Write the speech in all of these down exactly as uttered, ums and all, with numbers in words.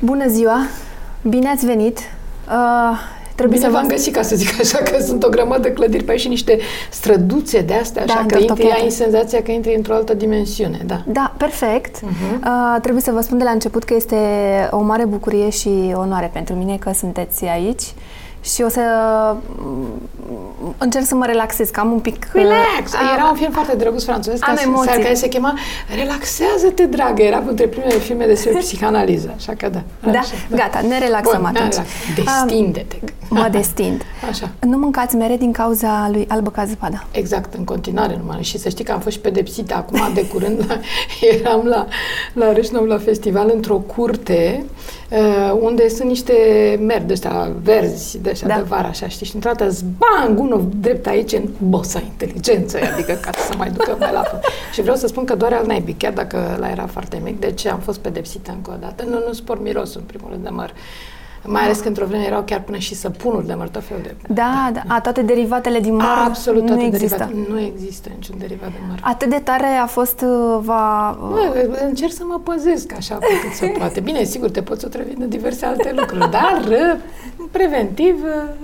Bună ziua! Bine ați venit! Uh, trebuie Bine să v-am găsit, ca să zic așa, că sunt o grămadă clădiri pe aici și niște străduțe de astea, da, așa că intri, ai senzația că intri într-o altă dimensiune. Da, da, perfect. Uh-huh. Uh, trebuie să vă spun de la început că este o mare bucurie și onoare pentru mine că sunteți aici și o să încerc să mă relaxez, că am un pic... Relax! Uh, era un film foarte drăguț francez, care se chema Relaxează-te, dragă! Era între primele filme despre psihanaliză, așa că da. Da? Așa, da. Gata, ne relaxăm. Bun, atunci. Destinde-te! Uh, mă destind. Așa. Nu mâncați mere din cauza lui Albă ca zăpada. Exact, în continuare numai. Și să știi că am fost și pedepsită acum de curând. La, eram la, la Râșnov, la festival, într-o curte uh, unde sunt niște meri de ăștia verzi, de așa, da, de vară, așa, știi? Și într-o dată zbang, unul drept aici în bosa inteligență, adică ca să mai ducă mai la fă. Și vreau să spun că doar al naibii, chiar dacă ăla era foarte mic, de ce am fost pedepsită încă o dată. Nu, nu spor mirosul, în primul rând, de măr. Mai ales că într-o vreme erau chiar până și săpunuri de măr, tot felul de... Da, da, a, toate derivatele din măr. Absolut, toate derivatele. Nu există niciun derivat de măr. Atât de tare a fost... Va... Nu, încerc să mă păzesc așa pe cât se poate. Bine, sigur, te poți otrăvi de diverse alte lucruri, dar preventiv...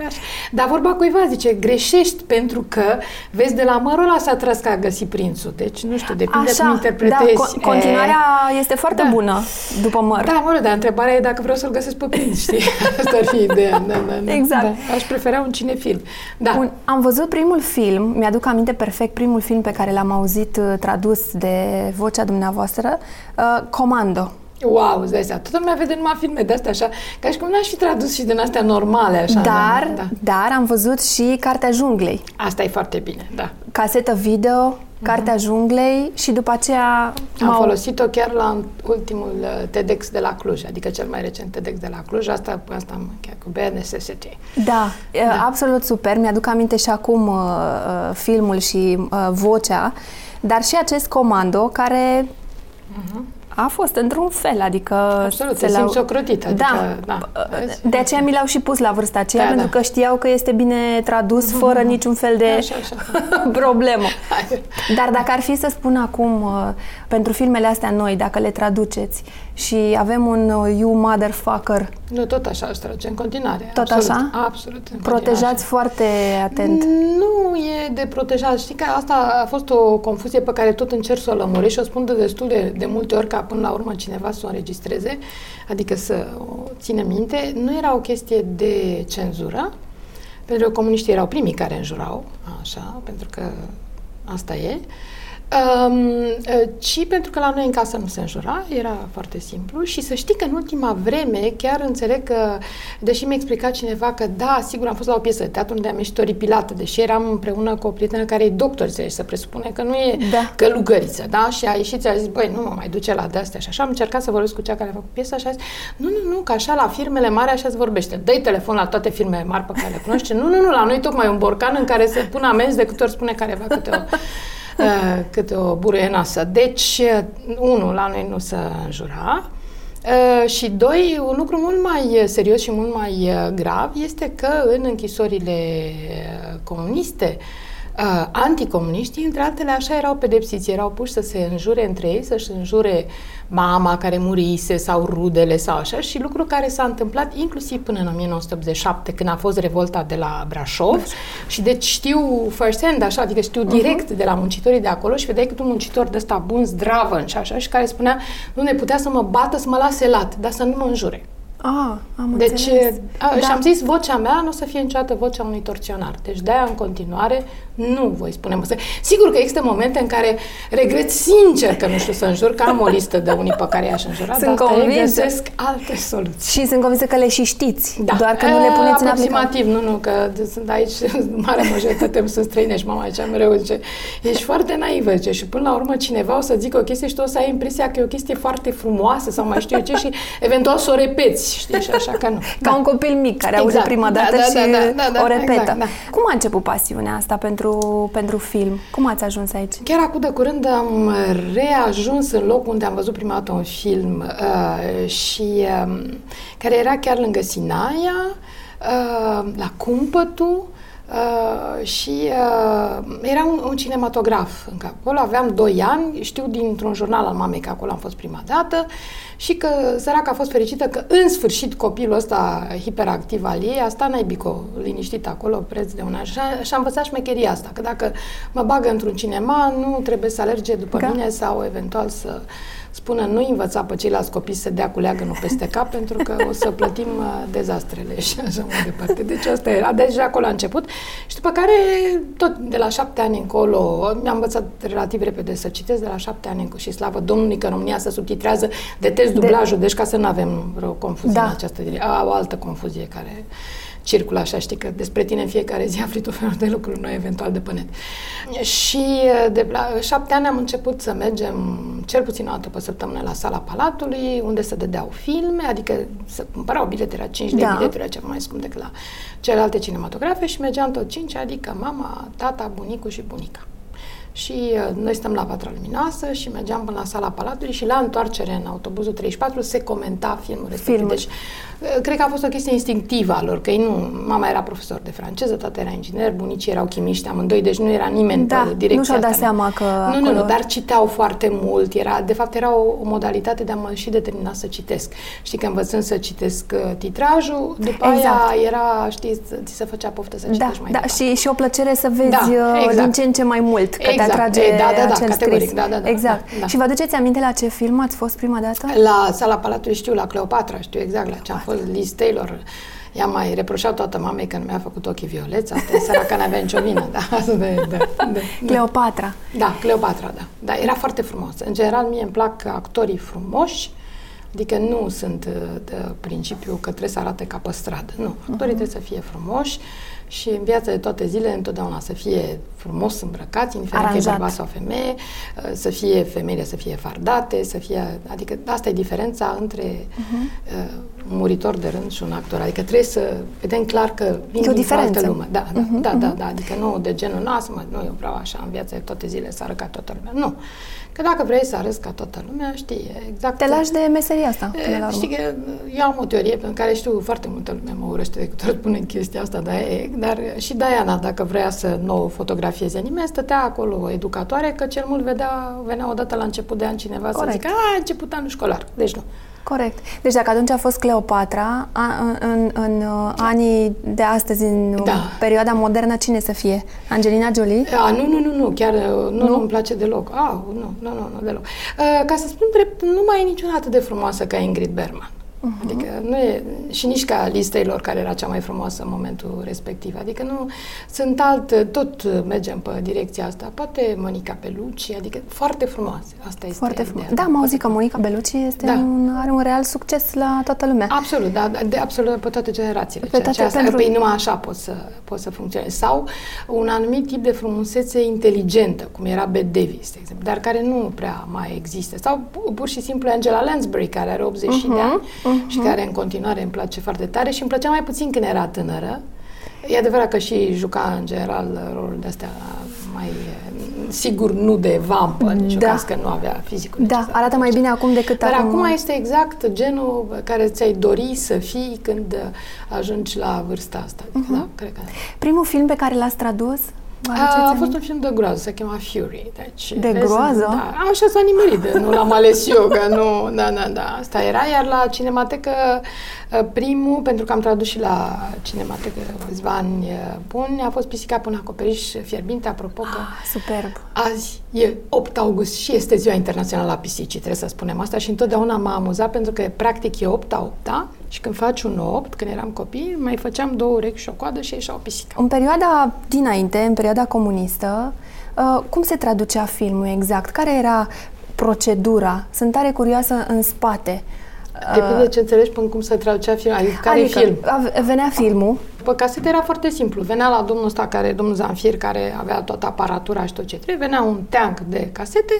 Așa. Dar vorba cuiva zice, greșești pentru că vezi de la mărul ăla s-a tras că a găsit prințul. Deci, nu știu, depinde așa, cum interpretezi. Da, con- continuarea e... este foarte da. bună după măr. Da, mă rog, dar întrebarea e dacă vreau să-l găsesc pe prinț, știi? Asta ar fi ideea. Da, da, da. Exact. Da. Aș prefera un cinefilm. Da. Bun. Am văzut primul film, mi-aduc aminte perfect primul film pe care l-am auzit tradus de vocea dumneavoastră, uh, Comando. Wow, îți dai seama. Toată lumea vede numai filme de astea așa, ca și cum n-aș fi tradus și din astea normale așa. Dar, da, da. dar am văzut și Cartea Junglei. Asta e foarte bine, da. Casetă video, Cartea Junglei și după aceea... Am m-au... folosit-o chiar la ultimul TEDx de la Cluj, adică cel mai recent TEDx de la Cluj, asta, asta am încheiat cu B N S S C. Da, da, absolut super. Mi-aduc aminte și acum uh, filmul și uh, vocea, dar și acest Comando care... Uh-huh. A fost într-un fel, adică... Absolut, se simți ocrotit. Adică, da. da. De aceea mi l-au și pus la vârsta aceea, da, pentru da. că știau că este bine tradus, mm-hmm. fără niciun fel de așa, așa. problemă. Hai. Dar dacă ar fi să spun acum, pentru filmele astea noi, dacă le traduceți și avem un You Motherfucker... Nu, tot așa aș trage, în continuare. Tot absolut, așa? Absolut. Protejați foarte atent. Nu e de protejat. Știi că asta a fost o confuzie pe care tot încerc să o lămuresc și o spun de destul de, de multe ori, ca până la urmă cineva să o înregistreze, adică să o țină minte. Nu era o chestie de cenzură, pentru că comuniștii erau primii care înjurau, așa, pentru că asta e, ci um, pentru că la noi în casă nu se înjura, era foarte simplu. Și să știi că în ultima vreme chiar înțeleg că, deși mi-a explicat cineva că da, sigur, am fost la o piesă de teatru unde am ieșit oripilată, deși eram împreună cu o prietenă care e doctor, se presupune că nu e da. călugăriță, da? Și a ieșit și a zis, băi, nu mă mai duce la de-astea și așa. Am încercat să vorbesc cu cea care a făcut piesa și a zis, nu, nu, nu, că așa la firmele mari așa se vorbește, dă-i telefon la toate firmele mari pe care le cunoști. Nu, nu, nu, la noi tocmai un borcan în care se pun amenzi de câte ori spune careva câte o... câte o buruienasă. Deci, unul, la noi nu se înjura și doi, un lucru mult mai serios și mult mai grav este că în închisorile comuniste, anticomuniștii, între altele, așa erau pedepsiți, erau puși să se înjure între ei, să-și înjure mama care murise sau rudele sau așa, și lucru care s-a întâmplat inclusiv până în o mie nouă sute optzeci și șapte, când a fost revolta de la Brașov. Și deci știu first hand, așa, adică știu direct uh-huh. de la muncitorii de acolo și vedeai cât un muncitor de ăsta bun, zdravăn și așa, și care spunea, nu ne putea să mă bată, să mă lase lat, dar să nu mă înjure. Ah, am deci, a, da. și am zis, vocea mea nu o să fie niciodată vocea unui torționar. Deci de-aia în continuare nu voi spune. Sigur că există momente în care regret sincer că nu știu să înjur, că am o listă de unii pe care i-aș înjura, sunt dar convinsă. Găsesc alte soluții. Și sunt convinsă că le și știți, da. doar că nu le puneți în aplicare. Aproximativ, nu, nu, că sunt aici, marea majoritate sunt străine și mama aici mereu zice, ești foarte naivă, zice, și până la urmă cineva o să zică o chestie și tu o să ai impresia că e o chestie foarte frumoasă sau mai știu eu ce și eventual să o repeți. Știi, și așa că nu. Ca da. un copil mic care exact. aude prima dată da, da, și da, da, da, da, o repetă. Exact, da. Cum a început pasiunea asta pentru, pentru film? Cum ați ajuns aici? Chiar acum de curând am reajuns în loc unde am văzut prima dată un film uh, și uh, care era chiar lângă Sinaia, uh, la Cumpătu, Uh, și uh, era un, un cinematograf încă acolo, aveam doi ani, știu dintr-un jurnal al mamei că acolo am fost prima dată și că săraca a fost fericită că în sfârșit copilul ăsta hiperactiv al ei a stat naibico liniștit acolo preț de un an și a învățat șmecheria asta, că dacă mă bagă într-un cinema nu trebuie să alerge după Ca? mine sau eventual să spună nu învăța pe ceilalți copii să dea cu leagănul peste cap pentru că o să plătim dezastrele și așa mai departe. Deci asta era, deci acolo a început și după care tot de la șapte ani încolo, mi-am învățat relativ repede să citesc de la șapte ani încolo și slavă Domnului că în România se subtitrează, detest dublajul, de... deci ca să nu avem vreo confuzie da. în această direcție, o altă confuzie care... circulă așa, știi, că despre tine în fiecare zi afli tot felul de lucruri, noi eventual de pe net. Și de la șapte ani am început să mergem cel puțin o dată pe săptămână la Sala Palatului, unde se dădeau filme, adică se cumpărau biletele, cinci de bilete, era ceva mai scump decât la celelalte cinematografe și mergeam tot cinci, adică mama, tata, bunicul și bunica. Și noi stăm la patra luminoasă și mergeam până la Sala Palatului și la întoarcere în autobuzul treizeci și patru se comenta filmul respectiv. Deci, cred că a fost o chestie instinctivă a lor, că ei nu, mama era profesor de franceză, tata era inginer, bunicii erau chimiști amândoi, deci nu era nimeni da, pe direcția nu și-au dat asta. Seama că nu, acolo... nu, nu, dar citeau foarte mult, era, de fapt era o, o modalitate de a mă și determina să citesc. Știi că învățând să citesc titrajul, după exact. aia era, știi, ți se făcea poftă să citești da, mai da, departe. Și, și o plăcere să vezi da, exact. din ce în ce mai mult. Exact. Exact. E, da, da, da, categoric, da, da, da. Exact. Da, da. Și vă aduceți aminte la ce film ați fost prima dată? La Sala Palatului, știu, la Cleopatra, știu exact Cleopatra. La ce a fost Liz Taylor. I-am mai reproșat toată mamei că nu mi-a făcut ochii violeți, asta e săraca, n-avea nicio vină. Da, de, de, de, Cleopatra. Da, Cleopatra, da. Da, era foarte frumos. În general, mie îmi plac actorii frumoși, adică nu sunt de principiu că trebuie să arate ca pe stradă, nu. Actorii uh-huh. trebuie să fie frumoși și în viața de toate zile întotdeauna să fie frumos îmbrăcați, indiferent că e bărbat sau femeie, să fie femeile să fie fardate, să fie, adică asta e diferența între uh-huh. un muritor de rând și un actor, adică trebuie să vedem clar că vin dintr-o altă lume. Da, da, uh-huh, da, uh-huh. da, da, adică nu de genul nasmă, nu, eu vreau așa în viața de toate zile să arăt ca toată lumea, nu. Că dacă vrei să arăți ca toată lumea, știi, exact... Te lași de meseria asta, până la urmă. Știi că eu am o teorie pe care știu foarte multă lume mă urăște de câte ori pune chestia asta, dar, e, dar și Diana, dacă vrea să nu o fotografieze nimeni, stătea acolo educatoare, că cel mult vedea, venea odată la început de an cineva Corect. să zică, a, început anul școlar, deci nu. Corect. Deci dacă atunci a fost Cleopatra, a, în, în da. anii de astăzi, în da. perioada modernă, cine să fie? Angelina Jolie? A, nu, nu, nu, nu, chiar nu, nu îmi place deloc. A, nu, nu, nu, nu deloc. A, ca să spun drept, nu mai e niciodată de frumoasă ca Ingrid Bergman. Uh-huh. Adică nu e, și nici ca Liz Taylor, care era cea mai frumoasă în momentul respectiv. Adică nu, sunt alt, tot mergem pe direcția asta. Poate Monica Belucci, adică foarte frumoase. Asta este foarte frumoasă. Da, m-au zis că Monica Belucci este da. un, are un real succes la toată lumea. Absolut, da, de absolut pe toate generațiile. Pe toate asta, pentru... Păi numai așa pot să, pot să funcționeze. Sau un anumit tip de frumusețe inteligentă, cum era Bette Davis, de exemplu, dar care nu prea mai există. Sau pur și simplu Angela Lansbury, care are optzeci uh-huh. de ani. Uh-huh. Și care în continuare îmi place foarte tare și îmi plăcea mai puțin când era tânără. E adevărat că și juca în general rolul de astea mai sigur nu de vampă, în niciun da. caz că nu avea fizicul. Da, necesar, arată mai bine acum decât Dar acum. Dar acum este exact genul care ți-ai dori să fii când ajungi la vârsta asta. Adică, uh-huh. da? Cred că... Primul film pe care l-ați tradus? A, a fost un film de groază, se chema Fury. Deci, de vezi, groază? Da, așa s-a nimerit, nu l-am ales eu, că nu, da, da, da, asta era. Iar la Cinemateca primul, pentru că am tradus și la Cinemateca câțiva ani buni, a fost Pisica până acoperiș fierbinte, apropo că ah, superb. Azi e opt august și este Ziua Internațională a Pisicii, trebuie să spunem asta și întotdeauna m-a amuzat pentru că practic e opt a opta și când faci un opt, când eram copii, mai făceam două urechi și o coadă și ieșea o pisică. În perioada dinainte, în perioada comunistă, uh, cum se traducea filmul exact? Care era procedura? Sunt tare curioasă în spate. Uh, Depinde ce înțelegi până cum se traducea filmul. Adică, care adică, film? venea filmul. Pe casete era foarte simplu. Venea la domnul ăsta, care, domnul Zanfir, care avea toată aparatura și tot ce trebuie. Venea un teanc de casete.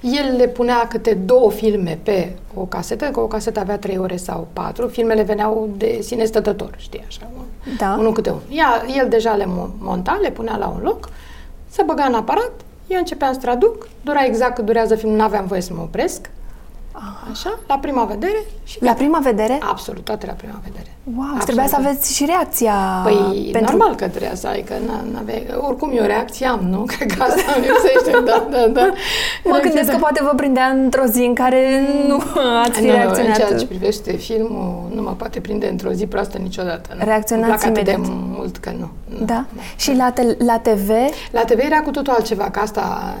El le punea câte două filme pe o casetă, că o casetă avea trei ore sau patru. Filmele veneau de sine stătător, știi așa. Da. Unul câte unul. El deja le monta, le punea la un loc, se băga în aparat, eu începeam să traduc, dura exact cât durează filmul, n-aveam voie să mă opresc. Așa, la prima vedere. Și la prima vedere? Absolut, toate la prima vedere. Wow, trebuia să aveți și reacția. Păi, pentru... normal că trebuia să ai, că n-aveai... Oricum eu reacție am, nu? Cred că asta îmi lipsește, da, da, da. Mă gândesc că poate vă prindea într-o zi în care nu ați fi reacționat. În ceea ce privește filmul, nu mă poate prinde într-o zi proastă niciodată. Reacționați imediat. Îmi plac atât de mult că nu. Da? Și la te ve? La te ve era cu totul altceva, că asta,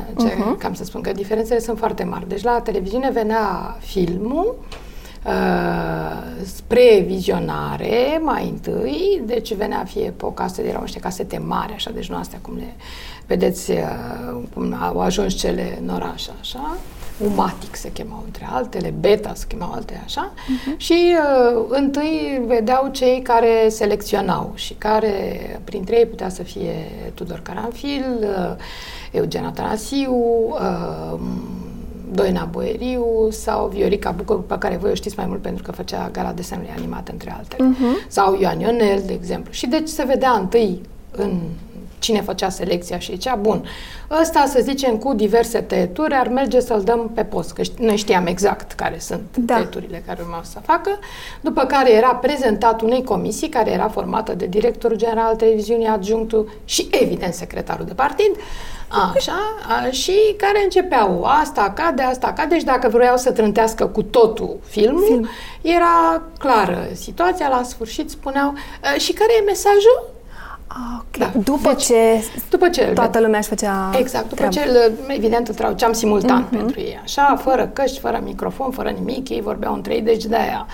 cam să spun, că diferențele sunt foarte mari. Deci la televiziune venea filmul uh, spre vizionare mai întâi, deci venea fie pe o casete, erau niște casete mari așa, deci nu astea cum le vedeți uh, cum au ajuns cele în oraș așa, Umatic se chemau între altele, Beta se chemau altele așa, uh-huh. și uh, întâi vedeau cei care selecționau și care printre ei putea să fie Tudor Caranfil, uh, Eugen Atanasiu, uh, Doina Boeriu sau Viorica Bucă, pe care voi o știți mai mult pentru că făcea Gara desenului animat, între altele. Uh-huh. Sau Ioan Ionel, de exemplu. Și deci se vedea întâi în cine făcea selecția și zicea, bun, ăsta, să zicem, cu diverse tăieturi, ar merge să-l dăm pe post, că noi știam exact care sunt da. tăieturile care urmau să facă, după care era prezentat unei comisii care era formată de directorul general al televiziunii, adjunctul și, evident, secretarul de partid, așa, a, și care începeau asta cade, asta cade și dacă vreau să trântească cu totul filmul, Film. era clară situația, la sfârșit spuneau, a, și care e mesajul? Okay. Da. După, deci, ce după ce toată lumea își făcea Exact, după treabă. ce, evident, îl traduceam simultan uh-huh. pentru ei, așa, fără căști, fără microfon, fără nimic, ei vorbeau în trei, deci de-aia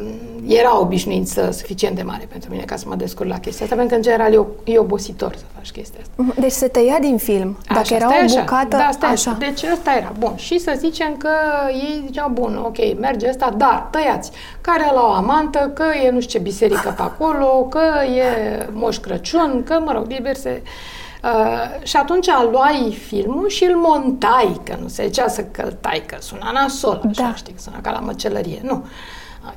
um, era obișnuință suficient de mare pentru mine ca să mă descurc la chestia asta, pentru că, în general, e, e obositor să faci chestia asta. Deci se tăia din film, dacă așa, era o bucată, așa. Da, așa. Deci ăsta era, bun, și să zicem că ei ziceau, bun, ok, merge ăsta, dar tăiați, care la o amantă, că e nu știu ce biserică pe acolo, că e Moș Crăciun, că, mă rog, diverse... Uh, și atunci luai filmul și îl montai, că nu se zicea să căltai, că suna nasol, așa, da. știi, că suna ca la măcelărie, nu.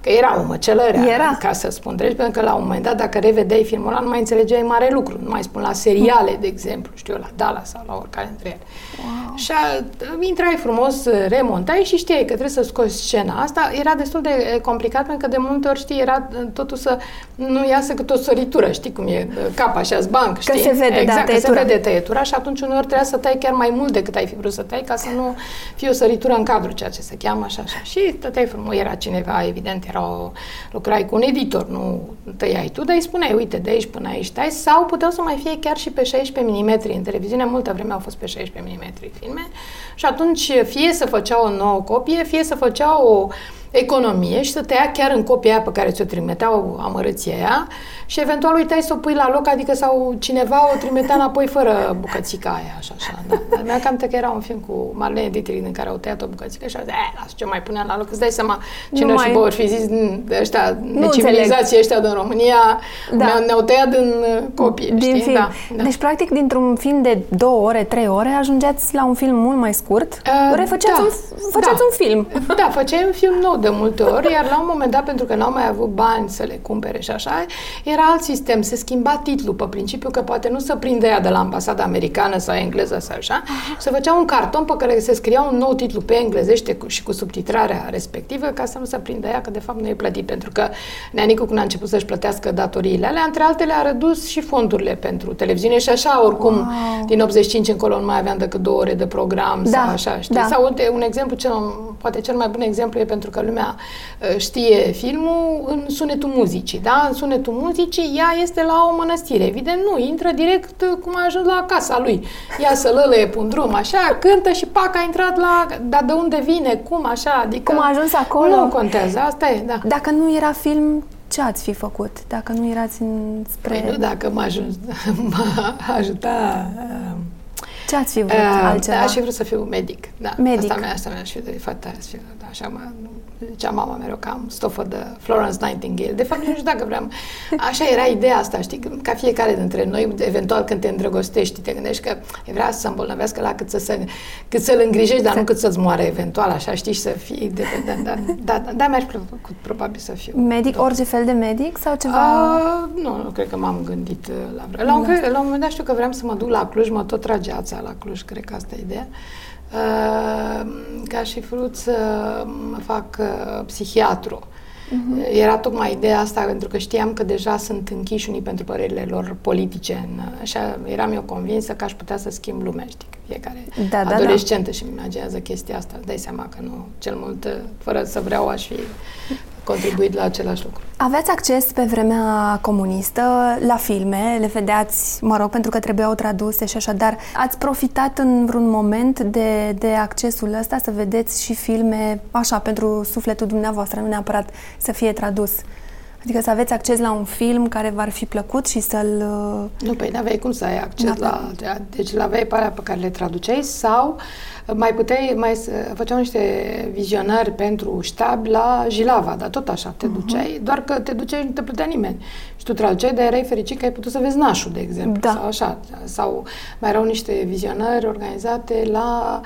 Că era o măcelărie, era. ca să spun drept, pentru că la un moment dat, dacă revedeai filmul ăla, nu mai înțelegeai mare lucru, nu mai spun la seriale, de exemplu, știu eu, la Dallas sau la oricare dintre ele. Wow. Și a, intrai frumos, remontai și știai că trebuie să scoți scena asta. Era destul de complicat, pentru că de multe ori, știi, era totul să nu iasă cât o soritură, știi cum e, cap așa, zbanc, știi? Că se vede, exact, da, că tăietura. se vede tăietura și atunci uneori trebuia să tai chiar mai mult decât ai fi vrut să tai, ca să nu fie o săritură în cadru, ceea ce se cheamă așa, așa. Și tătai frumos, era cineva, evident, Erau, lucrai cu un editor, nu tăiai tu, dar îi spuneai, uite, de aici până aici tai, sau puteau să mai fie chiar și pe șaisprezece milimetri. În televiziune multă vreme au fost pe șaisprezece milimetri filme și atunci fie să făceau o nouă copie, fie să făceau o economie și să tăia chiar în copia aia pe care ți-o trimiteau, amărâția aia, și eventual uitai să o pui la loc, adică sau cineva o trimitea înapoi fără bucățica aia, așa, așa. Da. Mi-am cam că era un film cu Marlene Dietrich în care au tăiat o bucățică și a zis, las ce mai puneam la loc, îți dai seama cine mai... și bă, ori fi zis ăștia, necivilizații ăștia din România, da. ne-au tăiat din copii, din știi? Film. Da, da. Deci, practic, dintr-un film de două ore, trei ore, ajungeați la un film mult mai scurt, uh, refăceați da, un, da. un film. Da, făceai un film nou de multe ori, iar la un moment dat, pentru că n-au mai avut bani să le cumpere și așa, era alt sistem, se schimba titlul pe principiu că poate nu să prinde ea de la ambasada americană sau engleză sau așa, se făcea un carton pe care se scria un nou titlu pe englezește și cu subtitrarea respectivă ca să nu se prindă ea că de fapt nu e plătit, pentru că Neanicu când a început să-și plătească datoriile alea, între altele a redus și fondurile pentru televiziune și așa, oricum wow. din optzeci și cinci încolo nu mai aveam decât două ore de program da. sau așa, știi? Da. Sau uite, un exemplu, cel, poate cel mai bun exemplu e pentru că lumea știe filmul în sunetul muzicii, da? În sunetul muzicii, ea este la o mănăstire. Evident, nu, intră direct cum a ajuns la casa lui. Ia să lălăie pe un drum, așa, cântă și pac, a intrat la... Dar de unde vine? Cum, așa? Adică... Cum a ajuns acolo? Nu contează, asta e, da. Dacă nu era film... Ce ați fi făcut dacă nu erați spre... Păi nu, dacă m-a, ajuns, m-a ajutat... Ce ați fi vrut uh, altceva? Aș fi vrut să fiu medic. Da. Medic. Asta mea, asta mea aș fi dorit foarte tare să fiu. Da, așa mă, zicea mama mereu că am stofă de Florence Nightingale. De fapt, nu știu dacă vreau. Așa era ideea asta, știi? Ca fiecare dintre noi, eventual când te îndrăgostești, te gândești că vrea să se îmbolnăvească la cât, să se, cât să-l îngrijești, dar nu cât să-ți moare eventual, așa, știi, și să fii dependent. Dar da, da, da, mi-aș plăcut probabil să fiu. Medic, da. Orice fel de medic sau ceva? Uh, nu, nu cred că m-am gândit la vreo. La, la un moment dat știu că vreau să mă duc la Cluj, mă tot trage la Cluj, cred că asta e ideea. ca și vrut să mă fac psihiatru. Uh-huh. Era tocmai ideea asta, pentru că știam că deja sunt închiși unii pentru părerile lor politice în, și eram eu convinsă că aș putea să schimb lumea, știi, că fiecare da, da, adolescentă da. și-mi imaginează chestia asta. Dai seama că nu, cel mult, fără să vreau, aș fi contribuit la același lucru. Aveați acces pe vremea comunistă la filme, le vedeați, mă rog, pentru că trebuiau traduse și așa, dar ați profitat în vreun moment de, de accesul ăsta să vedeți și filme așa, pentru sufletul dumneavoastră, nu neapărat să fie tradus? Adică să aveți acces la un film care v-ar fi plăcut și să-l... Nu, păi n-aveai cum să ai acces la... Deci l-aveai pe alea pe care le traduceai sau mai puteai, mai făceau niște vizionări pentru ștab la Jilava, dar tot așa te duceai, uh-huh. doar că te duceai și nu te plătea nimeni. Și tu traduceai, dar erai fericit că ai putut să vezi Nașul, de exemplu, da. sau așa. Sau mai erau niște vizionări organizate la...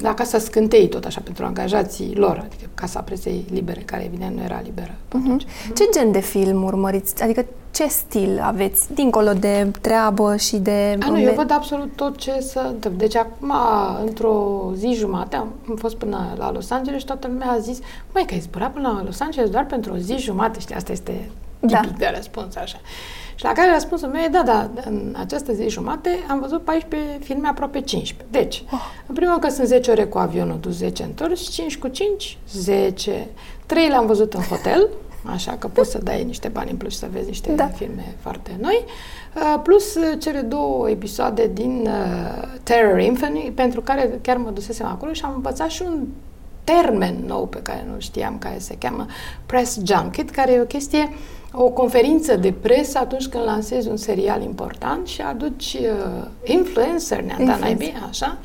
la Casa Scântei, tot așa, pentru angajații lor, adică Casa Presei Libere, care evident nu era liberă. Uh-huh. Ce gen de film urmăriți? Adică ce stil aveți, dincolo de treabă și de... A, nu, eu văd absolut tot ce să... Deci acum, într-o zi jumate, am fost până la Los Angeles și toată lumea a zis, măi, că ai zburat până la Los Angeles doar pentru o zi jumate, știi, asta este tipic da. de răspuns, așa. Și la care răspunsul meu e, da, da, în această zi jumate am văzut paisprezece filme, aproape cincisprezece. Deci, oh. în primul rând că sunt zece ore cu avionul, dus zece întors, cinci cu cinci, zece. trei le-am văzut în hotel, așa că poți să dai niște bani în plus și să vezi niște da. filme foarte noi. Plus cele două episoade din uh, Terror Infamy, pentru care chiar mă dusesem acolo și am învățat și un termen nou pe care nu știam, care se cheamă Press Junket, care e o chestie... o conferință de presă atunci când lansezi un serial important și aduci uh, influencer, ne-am dat așa,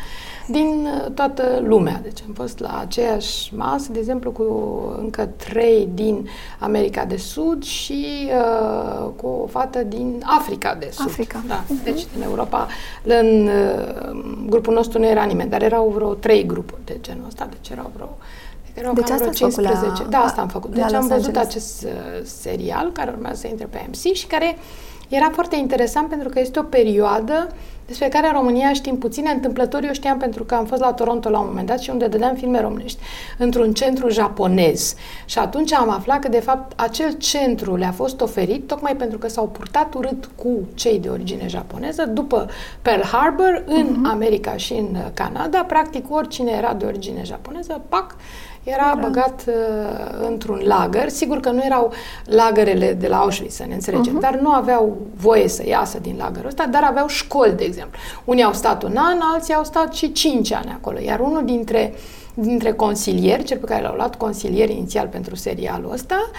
din uh, toată lumea. Deci am fost la aceeași masă, de exemplu, cu încă trei din America de Sud și uh, cu o fată din Africa de Sud. Africa. Da. Uh-huh. Deci în Europa, în uh, grupul nostru nu era nimeni, dar erau vreo trei grupuri de genul ăsta, deci erau vreo... Erau deci asta cincisprezece. La, da, asta am făcut. Deci am văzut acest uh, serial care urmează să intre pe M C și care era foarte interesant pentru că este o perioadă despre care în România știm puține. Întâmplător, eu știam pentru că am fost la Toronto la un moment dat și unde dădeam filme românești într-un centru japonez. Și atunci am aflat că, de fapt, acel centru le-a fost oferit tocmai pentru că s-au purtat urât cu cei de origine japoneză după Pearl Harbor în uh-huh. America și în Canada. Practic, oricine era de origine japoneză, pac, era băgat uh, într-un lagăr. Sigur că nu erau lagărele de la Auschwitz, să ne înțelegem, uh-huh. dar nu aveau voie să iasă din lagărul ăsta, dar aveau școli, de exemplu. Unii au stat un an, alții au stat și cinci ani acolo. Iar unul dintre, dintre consilieri, cel pe care l-au luat consilieri inițial pentru serialul ăsta,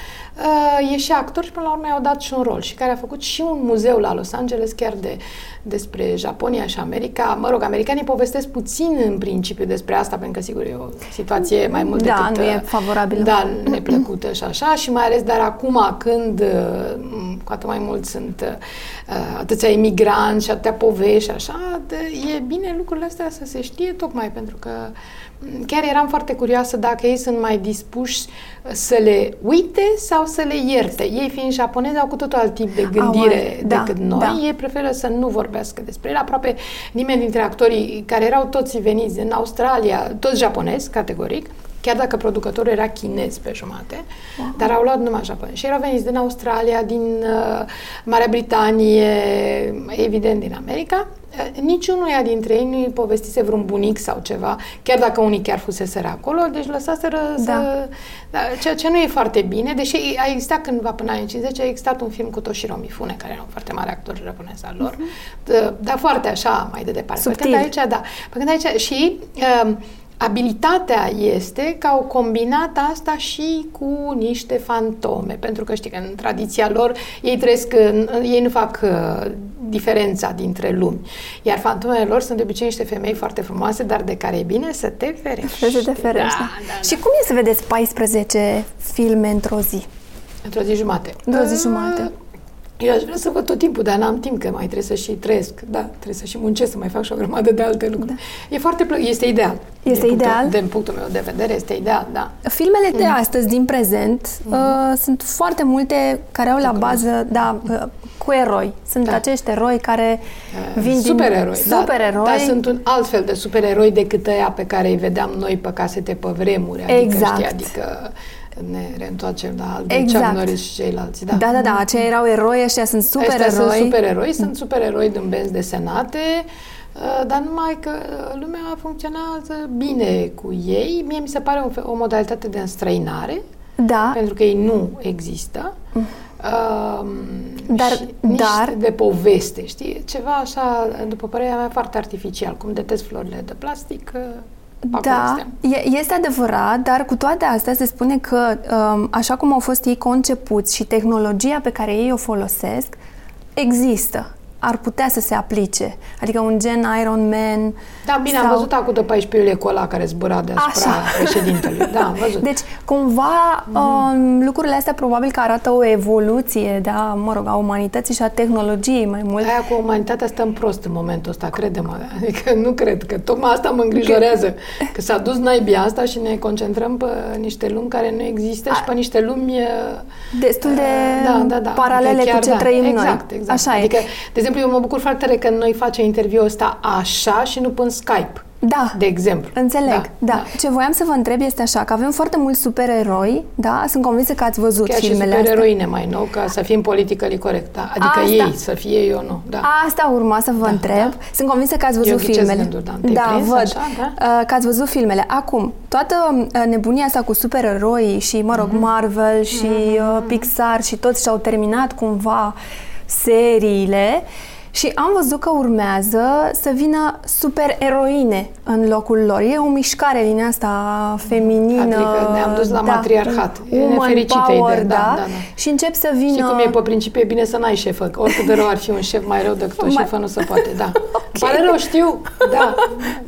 uh, e și actor și până la urmă i-au dat și un rol și care a făcut și un muzeu la Los Angeles chiar de, despre Japonia și America. Mă rog, americanii povestesc puțin în principiu despre asta, pentru că sigur e o situație mai mult da, decât... Da, nu e favorabilă. Da, neplăcută și așa și mai ales, dar acum când cu atât mai mult sunt atâția imigranți și atâtea povești așa, e bine lucrurile astea să se știe tocmai pentru că chiar eram foarte curioasă dacă ei sunt mai dispuși să le uite sau să le ierte. Ei fiind japonezi au cu totul alt tip de gândire Au, decât da, noi. Da. Ei preferă să nu vorbească despre el. Aproape nimeni dintre actorii care erau toți veniți din Australia, toți japonezi, categoric, chiar dacă producătorul era chinez pe jumate, wow. dar au luat numai japonezi. Și erau veniți din Australia, din uh, Marea Britanie, evident din America. Niciunuia dintre ei nu-i povestise vreun bunic sau ceva, chiar dacă unii chiar fuseseră acolo, deci lăsaseră da. să... Ceea ce nu e foarte bine, deși a existat cândva până anii cincizeci, a existat un film cu Toshiro Mifune, care era un foarte mare actor japonez al lor, uh-huh. dar foarte așa, mai de departe. Subtil. Pe când aici, da. Pe când aici, și... Uh, abilitatea este că au combinat asta și cu niște fantome, pentru că știi că în tradiția lor ei trăiesc, ei nu fac uh, diferența dintre lumi. Iar fantomele lor sunt de obicei niște femei foarte frumoase, dar de care e bine să te ferești. Să te ferești, da, da. Da. Și cum e să vedeți paisprezece filme într-o zi? Într-o zi jumate. Într-o zi jumate. Eu aș vrea să văd tot timpul, dar n-am timp, că mai trebuie să și trăiesc. Da, trebuie să și muncesc, să mai fac și o grămadă de alte lucruri. Da. E foarte plă- este ideal. Este din ideal? Punctul, din punctul meu de vedere, este ideal, da. Filmele mm. de astăzi, din prezent, mm. uh, sunt foarte multe care au la bază, da, uh, cu eroi. Sunt da. acești eroi care uh, vin supereroi, din... Supereroi. Da, dar sunt un alt fel de supereroi decât ăia pe care îi vedeam noi pe casete pe vremuri. Adică, exact. Știi, adică... ne reîntoarcem la albine, exact. Chuck și ceilalți. Da, da, da, da. Aceia erau eroi, ăștia sunt supereroi. Ăștia sunt supereroi, sunt supereroi din benzi desenate, dar numai că lumea funcționează bine cu ei. Mie mi se pare o, o modalitate de înstrăinare, da. pentru că ei nu există. Uh, dar, dar... de poveste, știi? Ceva așa, după părerea mea, foarte artificial. Cum detest florile de plastic... Da, este adevărat, dar cu toate astea se spune că așa cum au fost ei concepuți și tehnologia pe care ei o folosesc există, ar putea să se aplice. Adică un gen Iron Man. Da, bine, sau... am văzut acum de paisprezece iulie cu ăla care zbura deasupra președintelui. Da, am văzut. Deci, cumva, mm. lucrurile astea probabil că arată o evoluție, da, mă rog, a umanității și a tehnologiei mai mult. Aia cu umanitatea stăm prost în momentul ăsta, crede-mă. Adică nu cred, că tocmai asta mă îngrijorează. Că s-a dus naibia asta și ne concentrăm pe niște lumi care nu există și pe niște lumi destul de da, da, da, paralele chiar, cu ce da. trăim exact, noi. Exact, exact. Așa e. Adică, de exemplu, eu mă bucur foarte tare că noi facem interviul ăsta așa și nu până Skype, da, de exemplu. Înțeleg, da, da. da. Ce voiam să vă întreb este așa, că avem foarte mulți supereroi, da? Sunt convinsă că ați văzut chiar filmele astea. Chiar și supereroine mai nou, ca să fim politically corect, da? Adică asta, ei, să fie eu, nu. Da. Asta urma să vă da, întreb. Da. Sunt convinsă că ați văzut eu filmele. Gândul, da, da văd așa, da? Că ați văzut filmele. Acum, toată nebunia asta cu supereroi și, mă rog, mm-hmm. Marvel și mm-hmm. Pixar și toți și-au terminat cumva seriile și am văzut că urmează să vină supereroine în locul lor. E o mișcare din asta feminină. Adică ne-am dus la da. matriarhat. E nefericită idee. Da, da, da. Și încep să vină... Știi cum e pe principiu? E bine să n-ai șefă. Oricât de rău ar fi un șef, mai rău decât o șefă nu se poate. Da. Okay. Pare rău, știu. Da.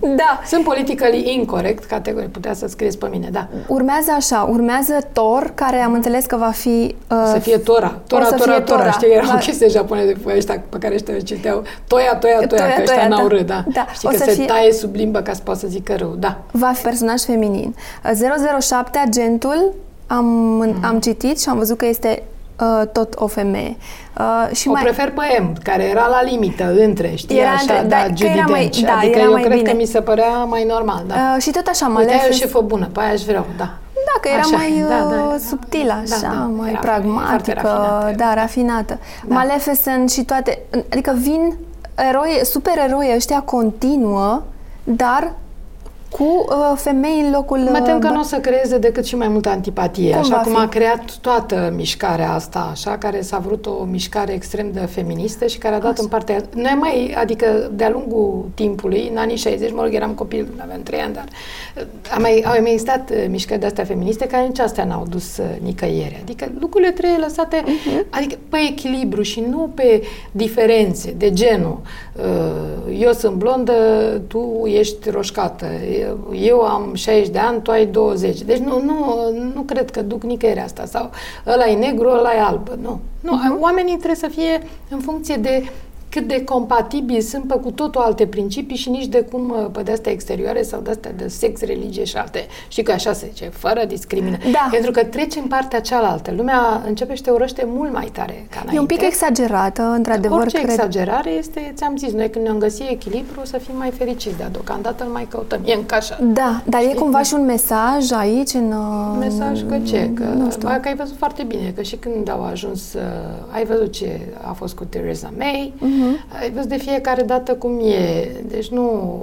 da. Sunt politically incorrect, categorie. Putea să scrieți pe mine, da. Urmează așa, urmează Thor, care am înțeles că va fi... Uh, să fie Tora. Tora, Tora, Tora, Tora. Tora. Știi, erau la... chestii japoneze pe ăștia pe care ăștia citeau toia, toia, toia, toia, că ăștia toia, n-au da. râd, da. da. Știi o că se fie... taie sub limbă ca să poată să zică rău, da. Va fi personaj feminin. zero zero șapte, agentul, am, mm. am citit și am văzut că este uh, tot o femeie. Uh, și o mai... prefer pe M, care era la limită între, știi, era așa, între, da, da, Judy Dench. Da, adică eu cred bine. că mi se părea mai normal, da. Uh, și tot așa, mă lefes. Uite, e o șefă bună, pe aia aș vreau, da. Da, că era așa, mai da, da, subtilă, așa, da, da, mai era, pragmatică, rafinată, da, rafinată. Da. Maleficent și toate, adică vin eroi, supereroi ăștia continuă, dar cu uh, femei în locul... Mă tem că nu o să creeze decât și mai multă antipatie, cum așa cum fi? a creat toată mișcarea asta, așa, care s-a vrut o mișcare extrem de feministă și care a dat așa. în partea... Noi mai, adică de-a lungul timpului, în anii șaizeci, mă rog, eram copil, aveam trei ani, dar a mai, au mai existat mișcări de-astea feministe care nici astea n-au dus nicăieri. Adică lucrurile trebuie lăsate uh-huh. adică pe echilibru și nu pe diferențe de genul. Eu sunt blondă, tu ești roșcată, eu am șaizeci de ani, tu ai douăzeci. Deci nu, nu, nu cred că duc nicăieri asta. Sau ăla e negru, ăla e alb. Nu. nu. Uh-huh. Oamenii trebuie să fie în funcție de cât de compatibili sunt pe cu totul alte principii și nici de cum pe de-astea exterioare sau de-astea de sex, religie și alte. Știi că așa se zice, fără discriminare. Da. Pentru că trece în partea cealaltă. Lumea începe și te urăște mult mai tare ca înainte. E un pic exagerată, într-adevăr. Orice cred... exagerare este, ți-am zis, noi când ne-am găsit echilibru să fim mai fericiți, dar deocamdată îl mai căutăm. E în cașa. Da, dar știi? E cumva și un mesaj aici în... Un mesaj că ce? Că, nu știu. Că ai văzut foarte bine, că și când au ajuns, ai văzut ce a fost cu Theresa May, mm-hmm. ai văzut de fiecare dată cum e. Deci nu...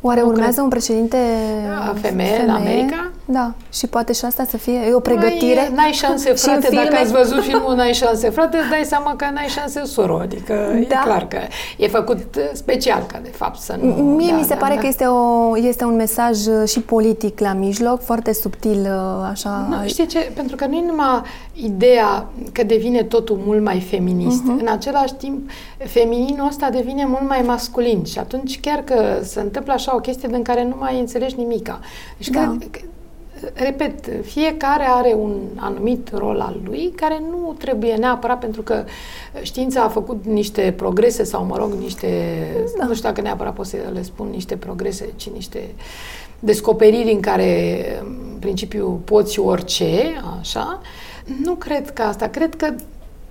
Oare nu urmează cred. un președinte femeie, femeie în America? Da. Și poate și asta să fie e o pregătire? N-ai șanse, frate. Dacă ați văzut filmul N-ai șanse, frate, îți dai seama că n-ai șanse, soro. Adică da. e clar că e făcut special ca de fapt să nu... Mie da, mi se da, pare da. că este, o, este un mesaj și politic la mijloc, foarte subtil, așa... Nu, știi ce? Pentru că nu e numai ideea că devine totul mult mai feminist. Uh-huh. În același timp, femininul ăsta devine mult mai masculin și atunci chiar că se întâmplă așa o chestie din care nu mai înțelegi nimica. Deci da. că, repet, fiecare are un anumit rol al lui care nu trebuie neapărat, pentru că știința a făcut niște progrese sau, mă rog, niște, da. nu știu dacă neapărat pot să le spun niște progrese, ci niște descoperiri în care, în principiu, poți orice, așa. Nu cred că asta, cred că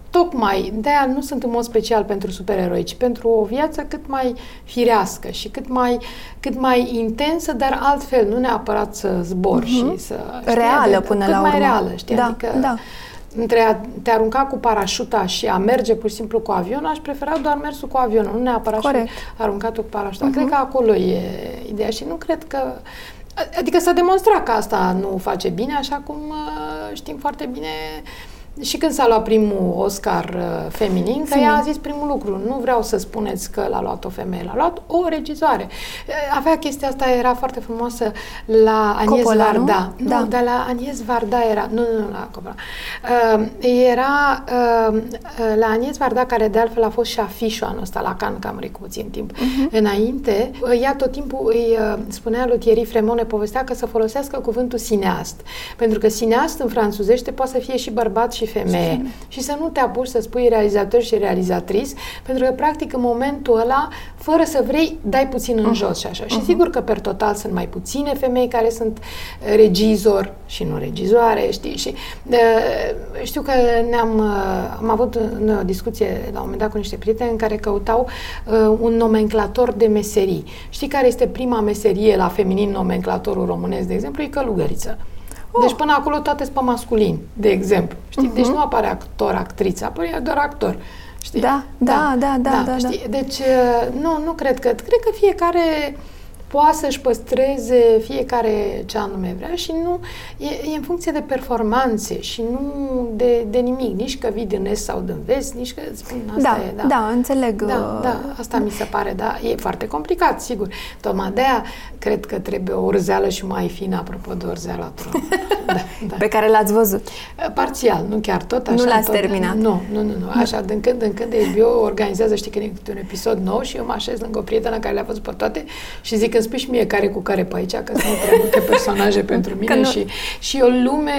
tocmai de-aia nu sunt în mod special pentru supereroi, ci pentru o viață cât mai firească și cât mai, cât mai intensă, dar altfel, nu neapărat să zbori. Uh-huh. Și să, știi, reală de, până la urmă. Cât mai reală, știi? Da, adică da. Între a te arunca cu parașuta și a merge pur și simplu cu avionul, aș prefera doar mersul cu avionul, nu neapărat Corect. și aruncatul cu parașuta. Uh-huh. Cred că acolo e ideea și nu cred că... Adică s-a demonstrat că asta nu face bine, așa cum știm foarte bine... Și când s-a luat primul Oscar uh, feminin, că ea a zis primul lucru, nu vreau să spuneți că l-a luat o femeie, l-a luat o regizoare. Avea chestia asta, era foarte frumoasă la Agnès Varda. Nu? Da. Nu, dar la Agnès Varda era... Nu, nu, nu, la Coppola. Uh, era uh, la Agnès Varda, care de altfel a fost și afișul anul ăsta la Cannes, că a murit cu puțin timp. Uh-huh. Înainte, ea tot timpul îi uh, spunea lui Thierry Fremone, povestea că să folosească cuvântul cineast. Pentru că cineast în franțuzește poate să fie și bărbat și Și femeie. Și, și să nu te apuci să spui realizator și realizatrice, pentru că practic în momentul ăla, fără să vrei, dai puțin în uh-huh. jos și așa. Uh-huh. Și sigur că per total sunt mai puține femei care sunt regizor și nu regizoare, știi? Și de, știu că ne-am am avut noi o discuție la un moment dat cu niște prieteni în care căutau uh, un nomenclator de meserii. Știi care este prima meserie la feminin, nomenclatorul românesc, de exemplu? E călugăriță. Deci până acolo toate sunt pe masculin, de exemplu. Știi? Uh-huh. Deci nu apare actor, actriță, apare doar actor. Știi? Da, da, da, da, da, da, știi? da. Deci nu, nu cred că... Cred că fiecare poate să-și păstreze fiecare ce anume vrea și nu... E, e în funcție de performanțe și nu de, de nimic. Nici că vii din est sau din vest, nici că spun asta da, e. Da, da, înțeleg. Da, da, asta mi se pare, da. E foarte complicat, sigur. Tocmai de-aia cred că trebuie o orzeală și mai fină, apropo de orzeala ta. Da, da. Pe care l-ați văzut. Parțial, nu chiar tot. Așa, nu l-ați tot, terminat. Nu, nu, nu, nu. Așa, din când în când eu organizează, știi, când e un episod nou și eu mă așez lângă o prietenă care le-a văzut pe toate și zic, îmi spui și mie care cu care pe aici, că sunt prea multe personaje pentru mine și, și o lume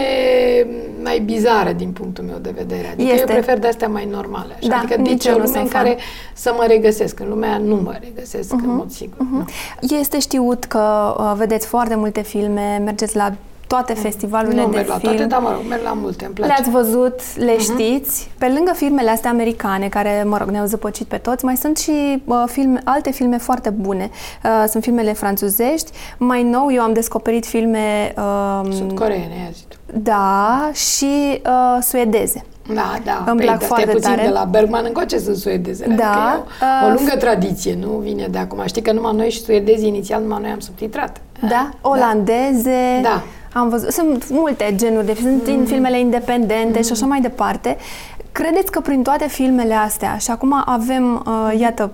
mai bizară din punctul meu de vedere. Adică este. Eu prefer de-astea mai normale. Așa. Da, adică nici eu nu sunt în care fan. Să mă regăsesc. În lumea nu mă regăsesc, uh-huh, în mod sigur. Uh-huh. Nu. Este știut că uh, vedeți foarte multe filme, mergeți la toate festivalurile nu, de merg la film. Toate, dar mă rog, merg la multe, îmi place. Le-ați văzut, le uh-huh. știți. Pe lângă filmele astea americane, care, mă rog, ne-au zăpăcit pe toți, mai sunt și uh, filme, alte filme foarte bune. Uh, sunt filmele franțuzești. Mai nou, eu am descoperit filme... Uh, sunt coreene, i-a zis. Da, și uh, suedeze. Da, da. Îmi plac foarte puțin tare. De la Bergman încoace sunt suedeze. Da. Adică o, o lungă tradiție, nu vine de acum. Știi că numai noi și suedezii inițial, numai noi am subtitrat. Da, olandeze. Da. Am văzut. Sunt multe genuri de filme, mm. din filmele independente mm. și așa mai departe. Credeți că prin toate filmele astea, și acum avem, uh, iată,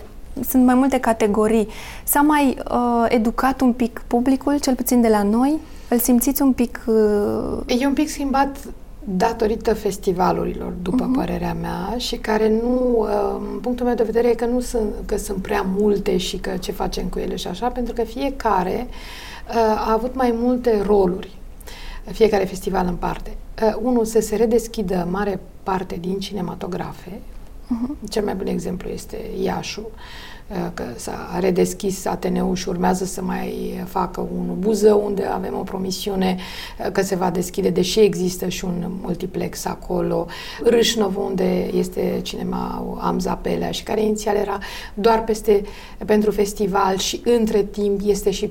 sunt mai multe categorii, s-a mai uh, educat un pic publicul, cel puțin de la noi? Îl simțiți un pic... Uh... E un pic schimbat datorită festivalurilor, după uh-huh. părerea mea, și care nu, în punctul meu de vedere, e că nu sunt, că sunt prea multe și că ce facem cu ele și așa, pentru că fiecare a avut mai multe roluri, fiecare festival în parte. Unul, să se redeschidă mare parte din cinematografe, uh-huh. cel mai bun exemplu este Iașu, că s-a redeschis Ateneul și urmează să mai facă un Buzău, unde avem o promisiune că se va deschide, deși există și un multiplex acolo. Râșnov, unde este cinema Amza Pelea și care inițial era doar peste, pentru festival și între timp este și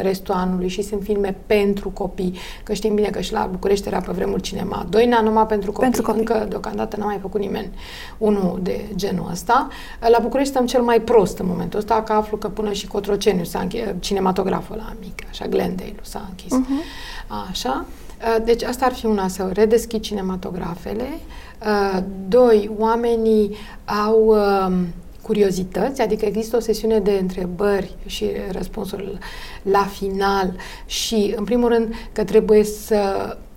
restul anului și sunt filme pentru copii, că știm bine că și la București era pe vremuri Cinema Doina numai pentru copii, pentru copii. Încă deocamdată n-a mai făcut nimeni unul de genul ăsta. La București stăm cel mai prost în momentul ăsta, că aflu că până și Cotroceniu s-a închis, cinematograful ăla mic, așa, Glendale-ul s-a închis. Uh-huh. Așa. Deci asta ar fi una, să redeschid cinematografele. Doi, oamenii au curiozități, adică există o sesiune de întrebări și răspunsuri la final și, în primul rând, că trebuie să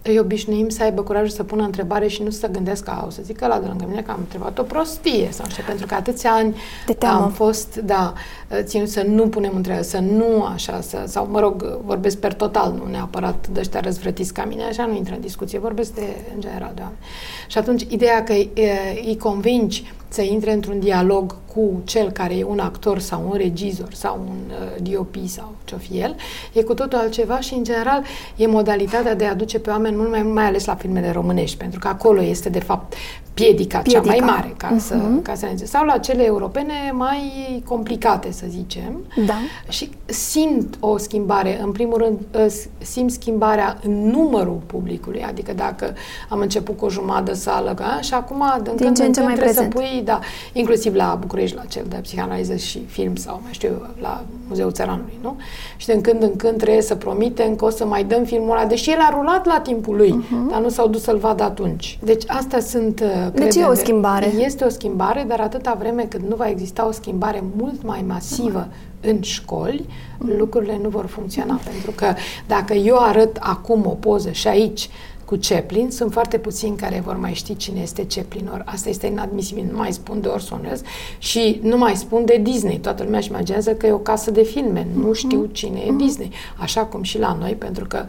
îi obișnuim să aibă curajul să pună întrebare și nu să gândească, au, să zică ăla de lângă mine că am întrebat o prostie sau ce, pentru că atâția ani am fost, da, ținut să nu punem întrebări, să nu așa, să, sau mă rog, vorbesc per total, nu neapărat de ăștia răzvrătiți ca mine, așa nu intră în discuție, vorbesc de, în general, de oameni. Și atunci, ideea că îi, îi convingi să intre într-un dialog cu cel care e un actor sau un regizor sau un uh, D O P sau ce-o fi el, e cu totul altceva și, în general, e modalitatea de a duce pe oameni mult mai, mai ales la filmele românești, pentru că acolo este, de fapt, piedica, piedica. cea mai mare, ca uh-huh. să, ca să ne... sau la cele europene mai complicate, să zicem. Da. Și simt o schimbare, în primul rând, simt schimbarea în numărul publicului, adică dacă am început cu o jumătate sală, a, și acum, din, din când în când, trebuie prezent. Să pui da, inclusiv la București, la cel de psihanaliză și film sau, mai știu eu, la Muzeul Țăranului, nu? Și din când în când trebuie să promitem că o să mai dăm filmul ăla, deși el a rulat la timpul lui, uh-huh. dar nu s-au dus să-l vadă atunci. Deci astea sunt... Deci e o schimbare. Este o schimbare, dar atâta vreme cât nu va exista o schimbare mult mai masivă uh-huh. în școli, uh-huh. lucrurile nu vor funcționa. Uh-huh. Pentru că dacă eu arăt acum o poză și aici cu Chaplin, sunt foarte puțini care vor mai ști cine este Chaplin. Or, asta este inadmisibil. Nu mai spun de Orson Welles și nu mai spun de Disney. Toată lumea își imaginează că e o casă de filme. Nu știu cine e Disney. Așa cum și la noi, pentru că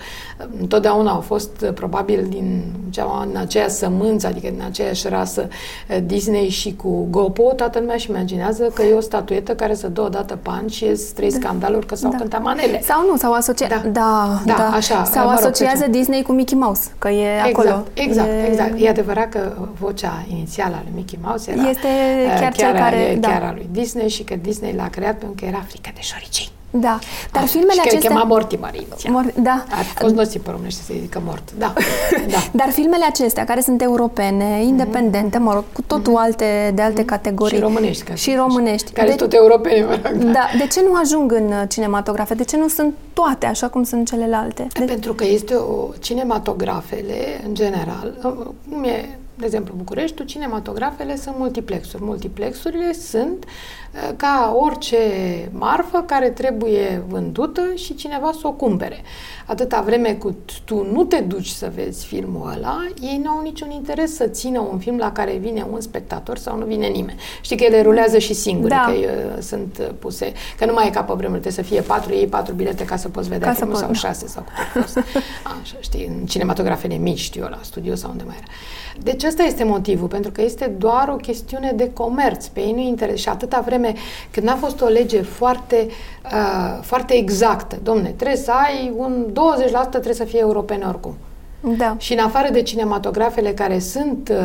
întotdeauna au fost probabil din, cea, din aceea sămânță, adică din aceeași rasă Disney și cu Gopo, toată lumea își imaginează că e o statuetă care să dă odată pan și ies trei scandaluri că s-au da. cântat manele. Sau nu, sau asocia... da. Da, da, da. Așa, sau mă rog, asociază Disney cu Mickey Mouse, că e exact, acolo. Exact, e... exact. E adevărat că vocea inițială a lui Mickey Mouse era este chiar, chiar, care, da. chiar a lui Disney și că Disney l-a creat pentru că era frică de șoricei. Da, dar așa, filmele și acestea... Și că îl chema Mortimer inițial. Mor... Da. Ar fi fost noții pe românește să-i zică mort. Da. da. Dar filmele acestea, care sunt europene, independente, mm-hmm. mă rog, cu totul mm-hmm. alte, de alte mm-hmm. categorii. Și românești. Ca și românești. Care de... sunt tot europene, mă rog. Da. Da. De ce nu ajung în cinematografe? De ce nu sunt toate așa cum sunt celelalte? De... Pentru că este o... Cinematografele, în general, cum e... De exemplu, Bucureștiul, cinematografele sunt multiplexuri. Multiplexurile sunt ca orice marfă care trebuie vândută și cineva să o cumpere. Atâta vreme cât tu nu te duci să vezi filmul ăla, ei nu au niciun interes să țină un film la care vine un spectator sau nu vine nimeni. Știi că ele rulează și singure, da. că uh, sunt puse, că nu mai e ca pe vremuri, trebuie să fie patru, iei patru bilete ca să poți vedea ca filmul pot, sau da. șase sau câte fost. Așa, știi, în cinematografele mici, știu eu, la studio sau unde mai era. Deci ăsta este motivul, pentru că este doar o chestiune de comerț, pe ei nu interesează. Și atâta vreme când a fost o lege foarte, uh, foarte exactă, domne, trebuie să ai un douăzeci la sută trebuie să fie europene oricum. Da. Și în afară de cinematografele care sunt uh,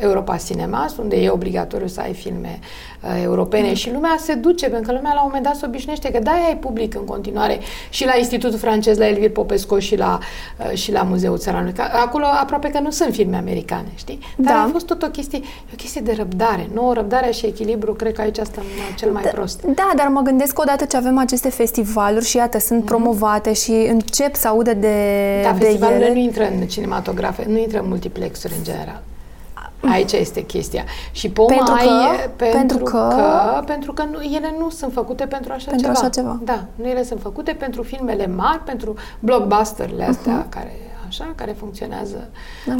Europa Cinemas, unde e obligatoriu să ai filme uh, europene mm. și lumea se duce, pentru că lumea la un moment dat se obișnuiește că de-aia ai public în continuare și la Institutul Francez, la Elvir Popescu și la, uh, și la Muzeul Țăranului. Acolo aproape că nu sunt filme americane, știi? Dar da. a fost tot o chestie, o chestie de răbdare. Nouă, răbdarea și echilibru, cred că aici stăm cel mai da, prost. Da, dar mă gândesc că odată ce avem aceste festivaluri și iată, sunt mm. promovate și încep să audă de, da, de ele. Nu intră în cinematografe, nu intră în multiplexuri în general. Aici este chestia. Și poma pentru că, ai, pentru, pentru că, că, pentru că nu, ele nu sunt făcute pentru așa pentru ceva. Așa ceva. Da, nu ele sunt făcute pentru filmele mari, pentru blockbusterele astea uh-huh. care așa, care funcționează uh,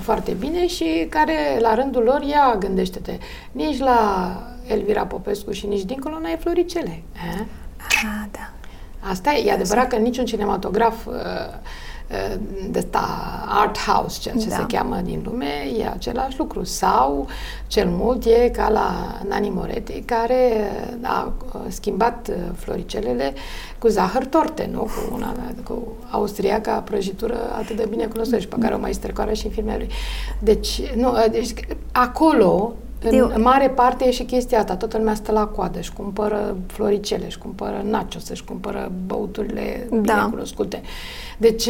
foarte bine și care la rândul lor, ia, gândește-te, nici la Elvira Popescu și nici dincolo n-ai floricele. Eh? Ah, da. Asta e, e adevărat că niciun cinematograf uh, de asta art house, ceea ce da. se cheamă din lume, e același lucru. Sau, cel mult, e ca la Nani Moretti, care a schimbat floricelele cu zahăr torte, nu? Cu una cu austriaca prăjitură atât de bine cunoscută și pe care o mai strecoară și în filmele lui. Deci, nu, deci acolo în mare parte e și chestia asta. Toată lumea stă la coadă, își cumpără floricele, își cumpără nachos, își cumpără băuturile da. bine cunoscute. Deci,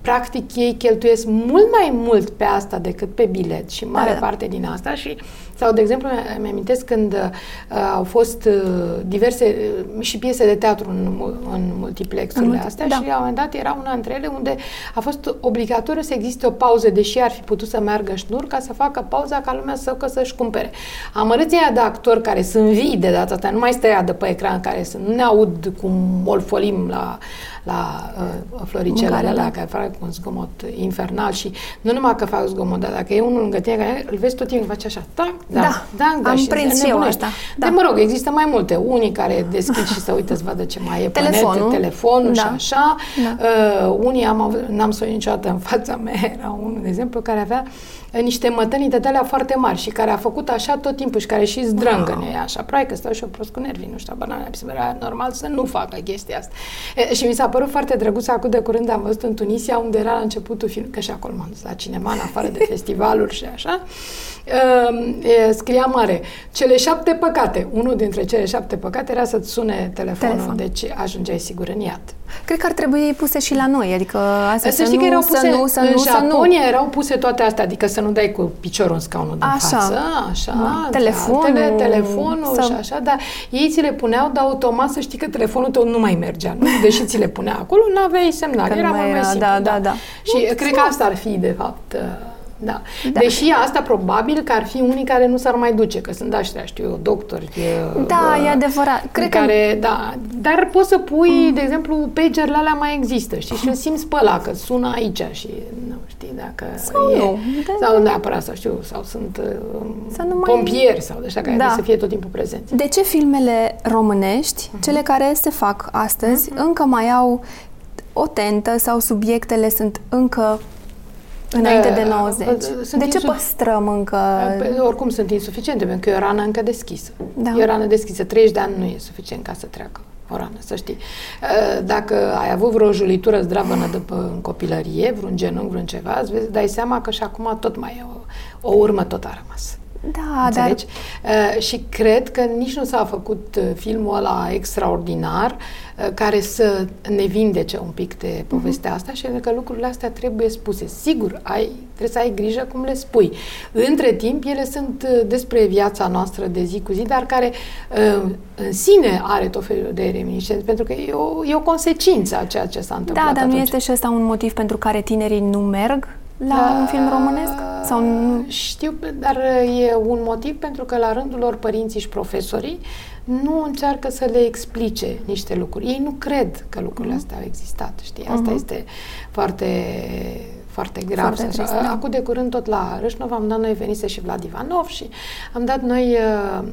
practic, ei cheltuiesc mult mai mult pe asta decât pe bilet și mare da, da. parte din asta și Sau, de exemplu, mi-amintesc când uh, au fost uh, diverse uh, și piese de teatru în, în multiplexurile în multi- astea da. și la un moment dat era una între ele unde a fost obligatoriu să existe o pauză, deși ar fi putut să meargă în șnur, ca să facă pauza ca lumea să, că să-și cumpere. Amărâția aia de actori care sunt vii de data asta, nu mai stăiadă pe ecran, care sunt, nu ne aud cum olfolim la, la uh, floricelele alea, care fac un zgomot infernal și nu numai că fac zgomot, dar dacă e unul lângă tine care îl vezi tot timpul, face așa, tac, da, da, da, da, am prins eu asta. Da. De, mă rog, există mai multe. Unii care deschid și se uită să vadă ce mai e pe net, telefonul da. și așa. Da. Uh, unii am avut, n-am să o niciodată în fața mea, era unul, de exemplu, care avea niște mătănii de alea foarte mari și care a făcut așa tot timpul și care și zdrângăne wow. așa. Probabil că stau și eu prost cu nervii, nu știu, banane, era normal să nu facă chestia asta. E, și mi s-a părut foarte drăguț, acum de curând am văzut în Tunisia, unde era la începutul film, că și acolo m-am dus la cinema, în afară de festivaluri și așa. E, scria mare, cele șapte păcate. Unul dintre cele șapte păcate era să-ți sune telefonul, Telefon. deci ajungeai sigur în iad. Cred că ar trebui puse și la noi, adică astea să, să știi nu, că erau puse, să nu, să în nu, Japonia nu. erau puse toate astea, adică să nu dai cu piciorul în scaunul din așa. față, așa, da. telefonul, da, tele, telefonul sau... și așa, dar ei ți le puneau, dar automat să știi că telefonul tău nu mai mergea, nu? Deși ți le punea acolo, nu aveai semnal, că era mai, mai simplu. Da, da, da. Da. Și nu, cred nu. că asta ar fi, de fapt... Da. da. Deși asta probabil că ar fi unii care nu s-ar mai duce, că sunt aștia, știu eu, doctori. Da, uh, e adevărat. Cred care, că... da. Dar poți să pui, mm. de exemplu, pager la alea mai există, știi? Și îl simți pe ăla, că sună aici și nu știi dacă sau e. Nu. Da, sau neapărat, sau știu, sau sunt uh, numai... pompieri sau de ăștia care da. să fie tot timpul prezenți. De ce filmele românești, uh-huh. cele care se fac astăzi, uh-huh. încă mai au o tentă sau subiectele sunt încă înainte de nouăzeci. Sunt de ce insufic... păstrăm încă? Pe, oricum sunt insuficiente, pentru că e o rană încă deschisă. Da. E o rană deschisă. treizeci de ani nu e suficient ca să treacă o rană, să știi. Dacă ai avut vreo julitură zdravănă după, în copilărie, vreun genunchi, vreun ceva, îți vezi, dai seama că și acum tot mai e o, o urmă, tot a rămas. Da, înțelegi? Dar... Uh, și cred că nici nu s-a făcut filmul ăla extraordinar uh, care să ne vindece un pic de povestea uh-huh. asta și că lucrurile astea trebuie spuse. Sigur, ai, trebuie să ai grijă cum le spui. Între timp, ele sunt uh, despre viața noastră de zi cu zi, dar care uh, în sine are tot felul de reminiscențe, pentru că e o, e o consecință a ceea ce s-a întâmplat atunci. Da, dar atunci. Nu este și ăsta un motiv pentru care tinerii nu merg la uh, un film românesc? Sau nu? Știu, dar e un motiv pentru că la rândul lor părinții și profesorii nu încearcă să le explice niște lucruri. Ei nu cred că lucrurile uh-huh. astea au existat, știi? Asta uh-huh. este foarte... foarte grav. Acum de curând tot la Râșnov am dat noi, venise și Vlad Ivanov și am dat noi,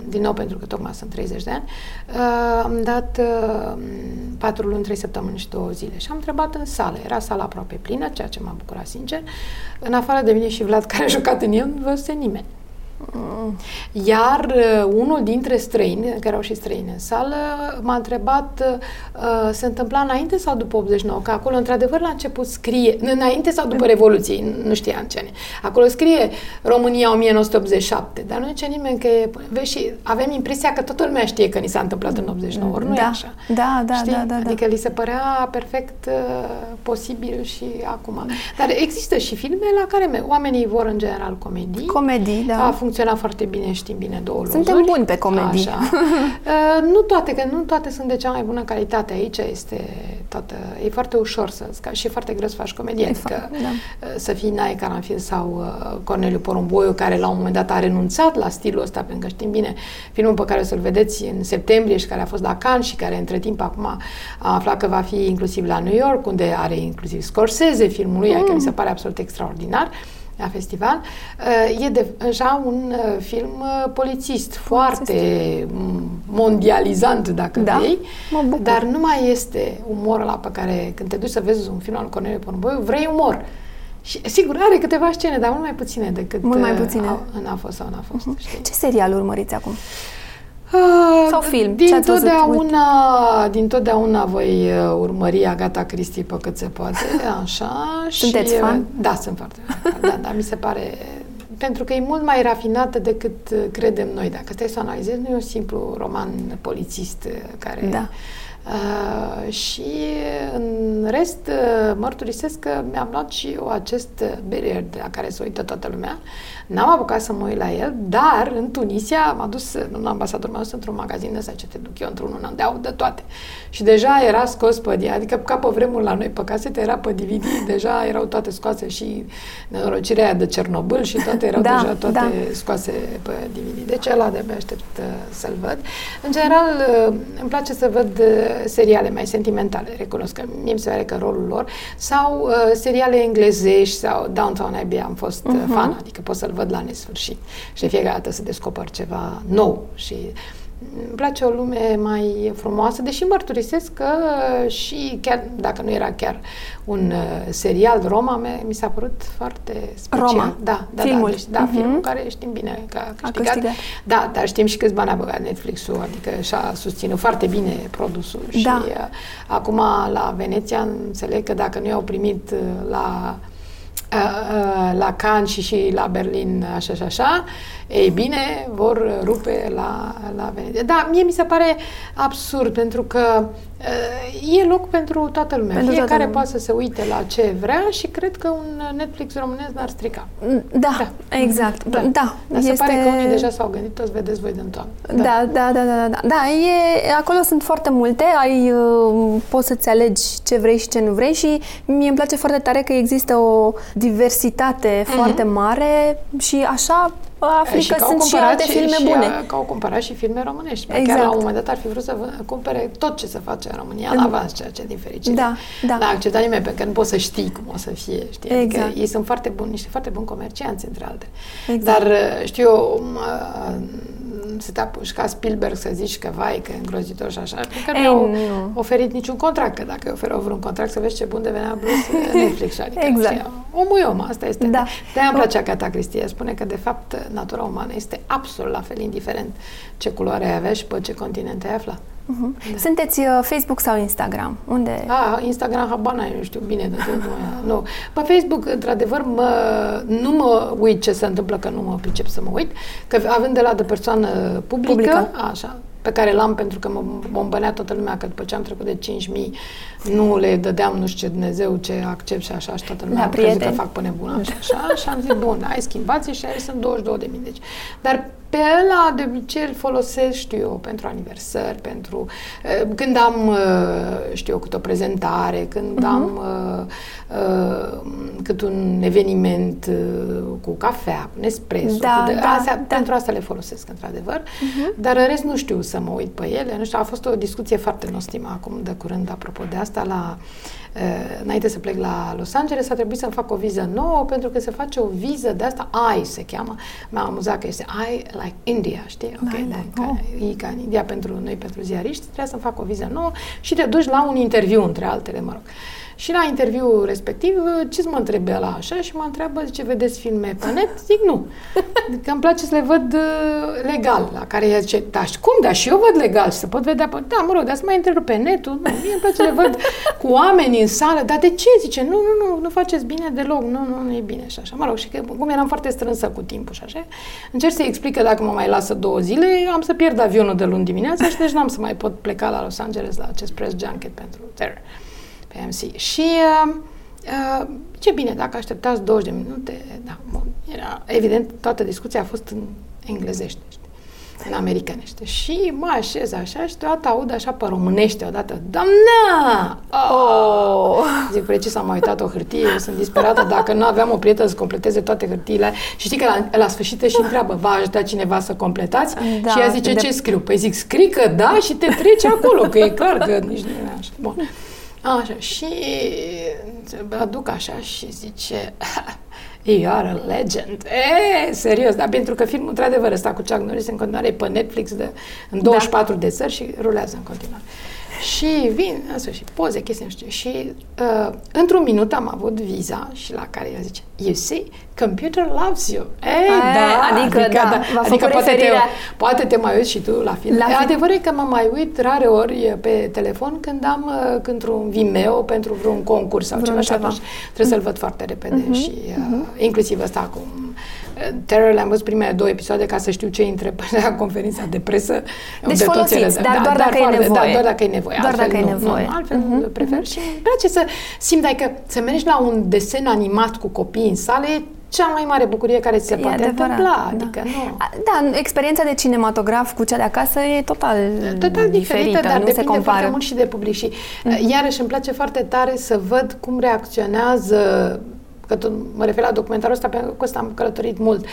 din nou pentru că tocmai sunt treizeci de ani, am dat patru luni, trei săptămâni și două zile și am întrebat în sală. Era sala aproape plină, ceea ce m-a bucurat sincer. În afară de mine și Vlad care a jucat în el, nu văzuse nimeni. Iar unul dintre străini, care au și străini în sală, m-a întrebat uh, se întâmpla înainte sau după optzeci și nouă, că acolo într-adevăr la început scrie, înainte sau după Revoluție, nu știam ce ani. Acolo scrie România o mie nouă sute optzeci și șapte, dar nu zice nimeni că e, vezi, și avem impresia că toată lumea știe că ni s-a întâmplat în optzeci și nouă, ori nu da, e așa. Da, da, știi? Da, da, da. Adică li se părea perfect uh, posibil și acum. Dar există și filme la care oamenii vor în general comedii. Comedii, da. A funcționat foarte bine, știm bine două luzuri. Suntem buni pe comedii. Așa. uh, nu toate, că nu toate sunt de cea mai bună calitate. Aici este toată... E foarte ușor să... și e foarte greu să faci comedie. Adică da. uh, să fii Nae Caranfil sau uh, Corneliu Porumboiu, care la un moment dat a renunțat la stilul ăsta, pentru că știm bine filmul pe care o să-l vedeți în septembrie și care a fost la Cannes și care între timp acum a aflat că va fi inclusiv la New York, unde are inclusiv Scorsese filmul lui, mm. că mi se pare absolut extraordinar. La festival, e deja un film polițist foarte mondializant, dacă da, vrei, dar nu mai este umorul ăla pe care când te duci să vezi un film al Corneliu Porumboiu, vrei umor. Și sigur, are câteva scene, dar mult mai puține decât mult mai puține. A, n-a fost sau n-a fost. Uh-huh. Știi? Ce serial urmăriți acum? Uh, Sau film? Din totdeauna, din totdeauna voi urmări Agata Christie pe cât se poate, așa. Sunteți și, fan? Da, sunt foarte fan. Da, da, mi se pare... Pentru că e mult mai rafinată decât credem noi. Dacă trebuie să analizezi, nu e un simplu roman polițist care... Da. Uh, și în rest uh, mărturisesc că mi-am luat și eu acest berier la care se uită toată lumea. N-am apucat să mă uit la el, dar în Tunisia m-a dus, nu un ambasador, m-a dus într-un magazin ăsta ce te duc eu într-un unde au de toate. Și deja era scos pe D V D, adică ca pe vremuri la noi pe casete era pe D V D, deja erau toate scoase și nenorocirea aia de Cernobâl și toate erau da, deja toate da. scoase pe D V D. Deci ăla de-abia aștept uh, să-l văd. În general uh, îmi place să văd uh, seriale mai sentimentale, recunosc că mie mi se pare că rolul lor, sau uh, seriale englezești, sau Downton Abbey am fost uh, uh-huh. fan, adică pot să-l văd la nesfârșit și de fiecare dată să descoper ceva nou și îmi place o lume mai frumoasă, deși mărturisesc că și chiar dacă nu era chiar un serial, Roma mi s-a părut foarte special. Roma, da, da, filmul. Da, deci, da uh-huh. filmul care știm bine că a câștigat. A câștigat. Da, dar știm și câți bani a băgat Netflix-ul, adică și-a susținut foarte bine produsul da. și uh, acum la Veneția înțeleg că dacă nu i-au primit uh, la la Cannes și și la Berlin, așa și așa, ei bine, vor rupe la, la Veneția. Da, mie mi se pare absurd, pentru că e loc pentru toată lumea. Pentru Fiecare toată lumea. poate să se uite la ce vrea și cred că un Netflix românesc n-ar strica. Da, da. exact. Da. da. Dar este... se pare că unii deja s-au gândit, toți vedeți voi din toamnă. Da. Da, da, da, da, da. Da, e, acolo sunt foarte multe, ai, poți să-ți alegi ce vrei și ce nu vrei și mie îmi place foarte tare că există o diversitate mm-hmm. foarte mare și așa Africa și sunt și alte și, filme și, bune. Și, că au cumpărat și filme românești. Exact. Chiar la un moment dat ar fi vrut să vă, cumpere tot ce se face în România, în avans, ceea ce din fericire. Da, da. N-a acceptat nimeni, pentru că nu poți să știi cum o să fie. Știi? Exact. Adică ei sunt foarte buni, niște foarte buni comercianți, între alte. Exact. Dar, știu eu, să te apuci ca Spielberg să zici că vai, că e îngrozitor și așa, că ei, nu au oferit niciun contract, că dacă îi oferă vreun contract să vezi ce bun devenea plus Netflix. Adică, exact. Și, omul e om, asta este. Da. De-aia îmi place Agata Christie. Spune că, de fapt, natura umană este absolut la fel, indiferent ce culoare ai avea și pe ce continent ai afla. Uh-huh. Da. Sunteți uh, Facebook sau Instagram? Unde? Ah, Instagram, habar n-ai, nu știu bine. De nu. Pe Facebook, într-adevăr, mă, nu mă uit ce se întâmplă, că nu mă pricep să mă uit, că având de la de persoană publică, publică. așa, pe care l-am pentru că mă bombănea toată lumea, că după ce am trecut de cinci mii nu le dădeam nu știu ce Dumnezeu, ce accept și așa și toată lumea. Am crezut că fac până bună și așa și am zis, bun, hai schimbați și aici sunt douăzeci și două de mii. Deci. Dar pe ăla de obicei îl folosesc, știu eu, pentru aniversări, pentru când am, știu eu, cât o prezentare, când uh-huh. am cât un eveniment cu cafea, cu Nespresso, da, cu de, da, astea, da. pentru asta le folosesc într-adevăr, uh-huh. dar în rest nu știu să mă uit pe ele, nu știu, a fost o discuție foarte nostimă acum de curând apropo de asta la înainte să plec la Los Angeles, a trebuit să-mi fac o viză nouă, pentru că se face o viză de asta, I se cheamă, m-a amuzat că este I like India, știi? Ok, da, da, ca, e ca în India pentru noi, pentru ziariști, trebuia să-mi fac o viză nouă și te duci la un interviu, între altele, mă rog. Și la interviul respectiv, ce mă întrebe la așa și mă întreabă, zice, vedeți filme pe net? Zic, nu. Că îmi place să le văd uh, legal. La care ea zice, da, și cum? Da, și eu văd legal și să pot vedea. Pe... Da, mă rog, dar să mai întrerup pe netul. Nu, mie îmi place să le văd cu oameni în sală. Dar de ce? Zice, nu, nu, nu, nu faceți bine deloc. Nu, nu, nu e bine și așa. Mă rog, și că, cum eram foarte strânsă cu timpul și așa, încerc să-i explic că dacă mă mai lasă două zile, am să pierd avionul de luni dimineața și deci n-am să mai pot pleca la Los Angeles la acest press junket pentru terror. P M C. Și uh, uh, ce bine, dacă așteptați douăzeci de minute, da, bun, era, evident, toată discuția a fost în englezește, în americanește. Și mă așez așa și deodată aud așa pe românește odată, doamna! Oh! Zic, precis, am uitat o hârtie, eu sunt disperată, dacă nu aveam o prietă să completeze toate hârtiile. Și știi că la, la sfârșit își întreabă, va ajuta cineva să completați? Da, și ea zice, de... ce scriu? Păi zic, scrii că da și te treci acolo, că e clar că nici nu e așa. Bun. Așa, și aduc așa și zice, you are a legend. E, serios, dar pentru că filmul, într-adevăr, ăsta cu Chuck Norris în continuare e pe Netflix de, în douăzeci și patru da. de țări și rulează în continuare. Și vin, așa, și poze, chestii, nu știu, și uh, într-un minut am avut viza și la care el zice, you see, computer loves you. Ei, da, adică, adică, da, da, adică poate, te, poate te mai uiți și tu la film. La fi... Adevărul e că mă mai uit rare ori pe telefon când am într-un Vimeo pentru vreun concurs sau vreun ceva, ceva. Trebuie mm-hmm. să-l văd foarte repede mm-hmm. și uh, mm-hmm. inclusiv ăsta acum. Terror le-am văzut primele două episoade ca să știu ce intre la conferința de presă. Deci de folosiți, dar da, doar, dacă doar, e nevoie. Da, doar dacă e nevoie. Doar altfel dacă nu, e nevoie. Nu, altfel uh-huh. prefer și îmi place să simt, adică să mergi la un desen animat cu copii în sală e cea mai mare bucurie care ți se e poate întâmpla. Adică, nu. Da, experiența de cinematograf cu cea de acasă e total, total diferită, diferită, dar nu depinde se compară. Foarte mult și de public. Și, mm-hmm. iarăși îmi place foarte tare să văd cum reacționează, că tu, mă refer la documentarul ăsta, pentru că ăsta am călătorit mult,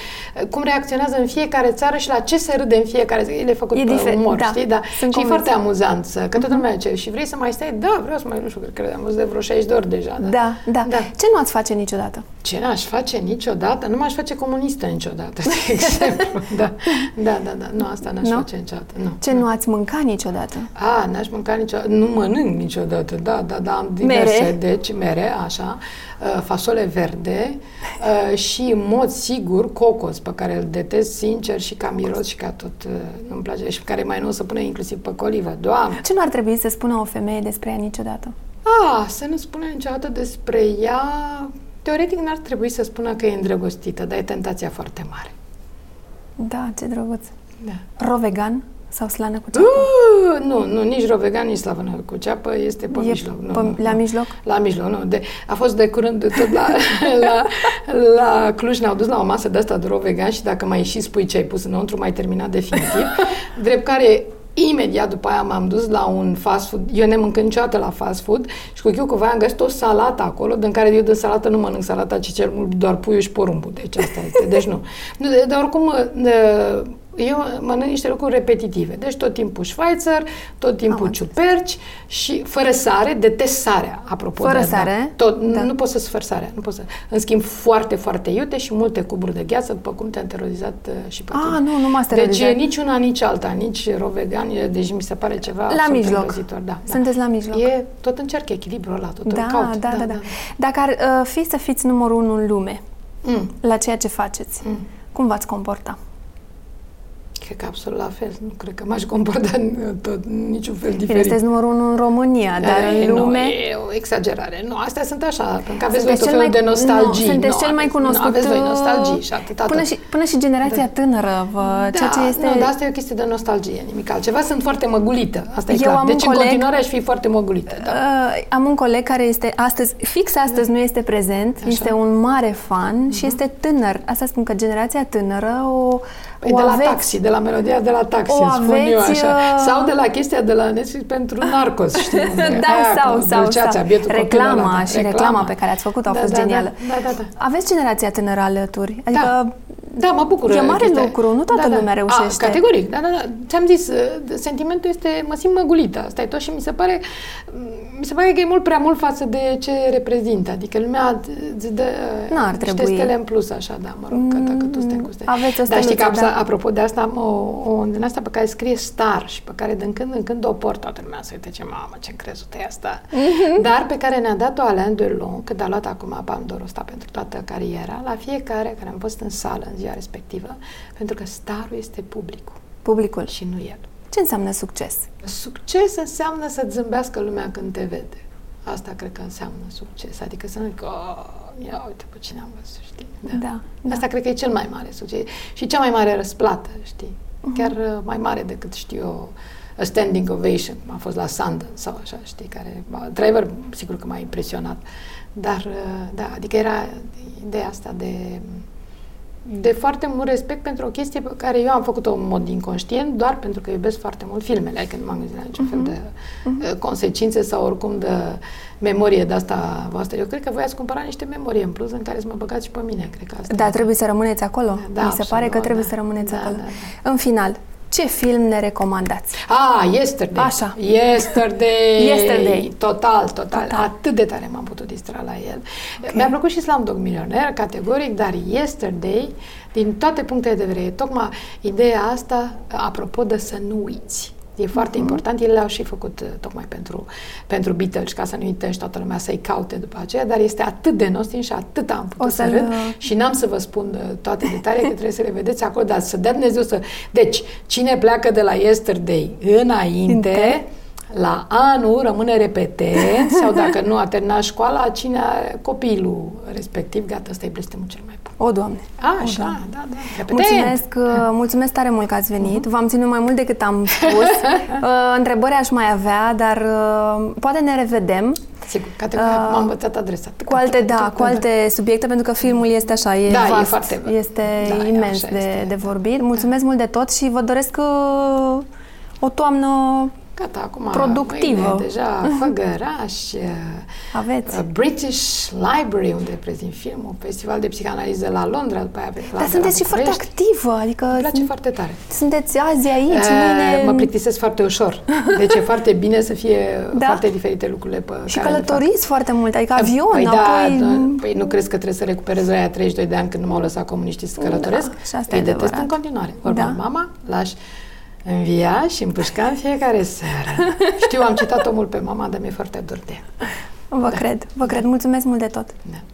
cum reacționează în fiecare țară și la ce se râde în fiecare țară. El e făcut e difer- umor, da. știi? Da. Și convinsă. E foarte amuzant să, că toată lumea zice, și vrei să mai stai? Da, vreau să mai, nu știu, cred că am văzut de vreo șaizeci de ori deja. Da. Da, da, da. Ce nu ați face niciodată? Ce n-aș face niciodată? Nu m-aș face comunistă niciodată, de exemplu. Da, da, da, da. Nu, asta n-aș no? face niciodată. Nu. Ce nu ați mâncat niciodată? A, n-aș mânca niciodată. Nu mănânc niciodată, da, da, da. Am diverse, mere. Deci mere, așa, fasole verde și, în mod sigur, cocos, pe care îl detest sincer și ca miros și ca tot nu-mi place și care mai nou să pune inclusiv pe colivă. Doamne! Ce nu ar trebui să spună o femeie despre ea niciodată? A, să nu spune niciodată despre ea... Teoretic n-ar trebui să spună că e îndrăgostită, dar e tentația foarte mare. Da, ce drăguț. Da. Rovegan sau slană cu ceapă? Uh, nu, nu, nici rovegan, nici slană cu ceapă, este pe e mijloc. Nu, pe, nu, la nu. mijloc? La mijloc, nu. De, a fost de curând tot la, la, la Cluj, ne-au dus la o masă de asta de rovegan și dacă mai ieși spui ce ai pus înăuntru, mai terminat definitiv. Drept care... Imediat după aia m-am dus la un fast food. Eu ne-am mâncând niciodată la fast food și cu chiucul voi am găsit o salată acolo, din care eu de salată nu mănânc salata, ci cel mult doar puiul și porumbul. Deci asta este. Deci nu. Dar oricum... Eu mănânc niște lucruri repetitive. Deci tot timpul Schweizer, tot timpul Am ciuperci și fără sare, detest sarea, apropo. Fără de sare? Tot, da. Nu pot să sfăr sarea. Nu pot să. În schimb, foarte, foarte iute și multe cuburi de gheață, după cum te-am terorizat și pe tine. Ah, nu, nu m-a sterilizat. Deci nici una, nici alta, nici rovegan, deci mi se pare ceva la mijloc. Da, da. Sunteți la mijloc. E, tot încerc echilibrul ăla, tot da, îl caut. Da, da, da, da. Dacă ar fi să fiți numărul unu în lume, mm. la ceea ce faceți, mm. cum v-ați comporta? Cred că absolut la fel. Nu cred că m-aș comporta în tot, niciun fel diferit. Bine, sunteți numărul unu în România, dar e, în lume... Nu, e o exagerare. Nu, astea sunt așa, pentru că aveți sunteți voi tot felul mai... de nostalgii. Nu, sunteți nu, cel mai cunoscut... Nu, aveți voi nostalgii și atâta. Până și, până și generația da. tânără, vă, da, ceea ce este... Nu, dar asta e o chestie de nostalgie, nimic altceva. Sunt foarte măgulită, asta e eu clar. Deci, în coleg, continuare, aș fi foarte măgulită. Da. Uh, am un coleg care este astăzi, fix astăzi da. nu este prezent, așa. Este un mare fan uh-huh. și este tânăr. Asta spun că generația tânără o... Păi o de la aveți. Taxi, de la melodia de la taxi, o spun aveți, eu așa. Sau de la chestia de la Netflix pentru Narcos, știi? da, aia, sau, sau, dulceața, sau. Reclama și reclama. reclama pe care ați făcut-o a da, fost da, genială. Da, da, da, da. Aveți generația tânără alături? Adică da. Da, mă bucur. E mare chestia. lucru, nu toată da, da. lumea reușește. A, categoric, da, da, da. Ți-am zis, sentimentul este, mă simt măgulită, asta e tot și mi se pare, mi se pare că e mult prea mult față de ce reprezintă, adică lumea îți dă niște stele în plus, așa, da, mă rog, că dacă tu stai cu stele. Aveți o steluță, da. Dar știi că, da. apropo de asta, am o, o din asta pe care scrie Star și pe care din când în când o port toată lumea să uite ce mamă, ce crezută e asta, mm-hmm. dar pe care ne-a dat-o Alain Delon, cât a luat acum Pandorul ăsta pentru toată cariera, la fiecare care am fost în sală, în ziua respectivă, pentru că starul este publicul. Publicul. Și nu el. Ce înseamnă succes? Succes înseamnă să-ți zâmbească lumea când te vede. Asta cred că înseamnă succes. Adică să nu zic, oh, ia uite pe cine am văzut, știi? Da. Da, da. Asta cred că e cel mai mare succes. Și cea mai mare răsplată, știi? Uh-huh. Chiar mai mare decât, știu eu, a standing ovation, cum a fost la Sundance sau așa, știi? Care, Driver, sigur că m-a impresionat. Dar, da, adică era ideea asta de... de foarte mult respect pentru o chestie pe care eu am făcut-o în mod inconștient, doar pentru că iubesc foarte mult filmele, adică nu m-am gândit la niciun uh-huh. fel de uh-huh. consecințe sau oricum de memorie de asta voastră. Eu cred că voi ați cumpărat niște memorie în plus în care să mă băgați și pe mine, cred că asta. Da, trebuie să rămâneți acolo. Da, Mi se absolut, pare că trebuie da. să rămâneți da, acolo. Da, da. În final, ce film ne recomandați? Ah, Yesterday. Așa. Yesterday. Yesterday. Total, total, total. Atât de tare m-am putut distra la el. Okay. Mi-a plăcut și Slumdog Millionaire, categoric, dar Yesterday, din toate punctele de vedere, tocmai ideea asta, apropo de să nu uiți. E foarte uh-huh. important, ele l-au și făcut tocmai pentru, pentru Beatles, ca să nu uitești toată lumea să-i caute după aceea, dar este atât de nostru și atât am putut să râd și n-am să vă spun toate detaliile, că trebuie să le vedeți acolo, dar să dea Dumnezeu să... Deci, cine pleacă de la Yesterday înainte... Inte? La anul rămâne repetent sau dacă nu a terminat școala, cine are copilul respectiv, gata, ăsta e blestemul cel mai bun. O, Doamne! A, așa, o, Doamne. Da, da, repetent! Mulțumesc, mulțumesc tare mult că ați venit, uh-huh. V-am ținut mai mult decât am spus, uh, întrebări aș mai avea, dar uh, poate ne revedem. Sigur, categoric, uh, m-am învățat adresa. Cu alte, da, cu alte subiecte, pentru că filmul este așa, e da, vast, e foarte, este da, imens de, este. de vorbit. Mulțumesc da. mult de tot și vă doresc uh, o toamnă gata, acum, productivă. Mâine, deja, Făgăraș, aveți. British Library, unde prezint filmul, festival de psihanaliză la Londra, după aia pe la Dar sunteți și foarte activă, adică... Îmi place foarte tare. Sunteți azi aici, mâine... Mă plictisesc foarte ușor. Deci e foarte bine să fie da? foarte diferite lucrurile pe și care călătoriți foarte mult, adică avion, păi apoi... Da, nu, păi nu crezi că trebuie să recuperez aia treizeci și doi de ani când nu m-au lăsat comuniștii să călătoresc? Da, îi detest în continuare. Vorba da. mama, lași... Învia și împușca în fiecare seară. Știu, am citat-o mult pe mama, dar mi-e foarte dor de ea. Vă da. cred, vă cred. Mulțumesc mult de tot. Da.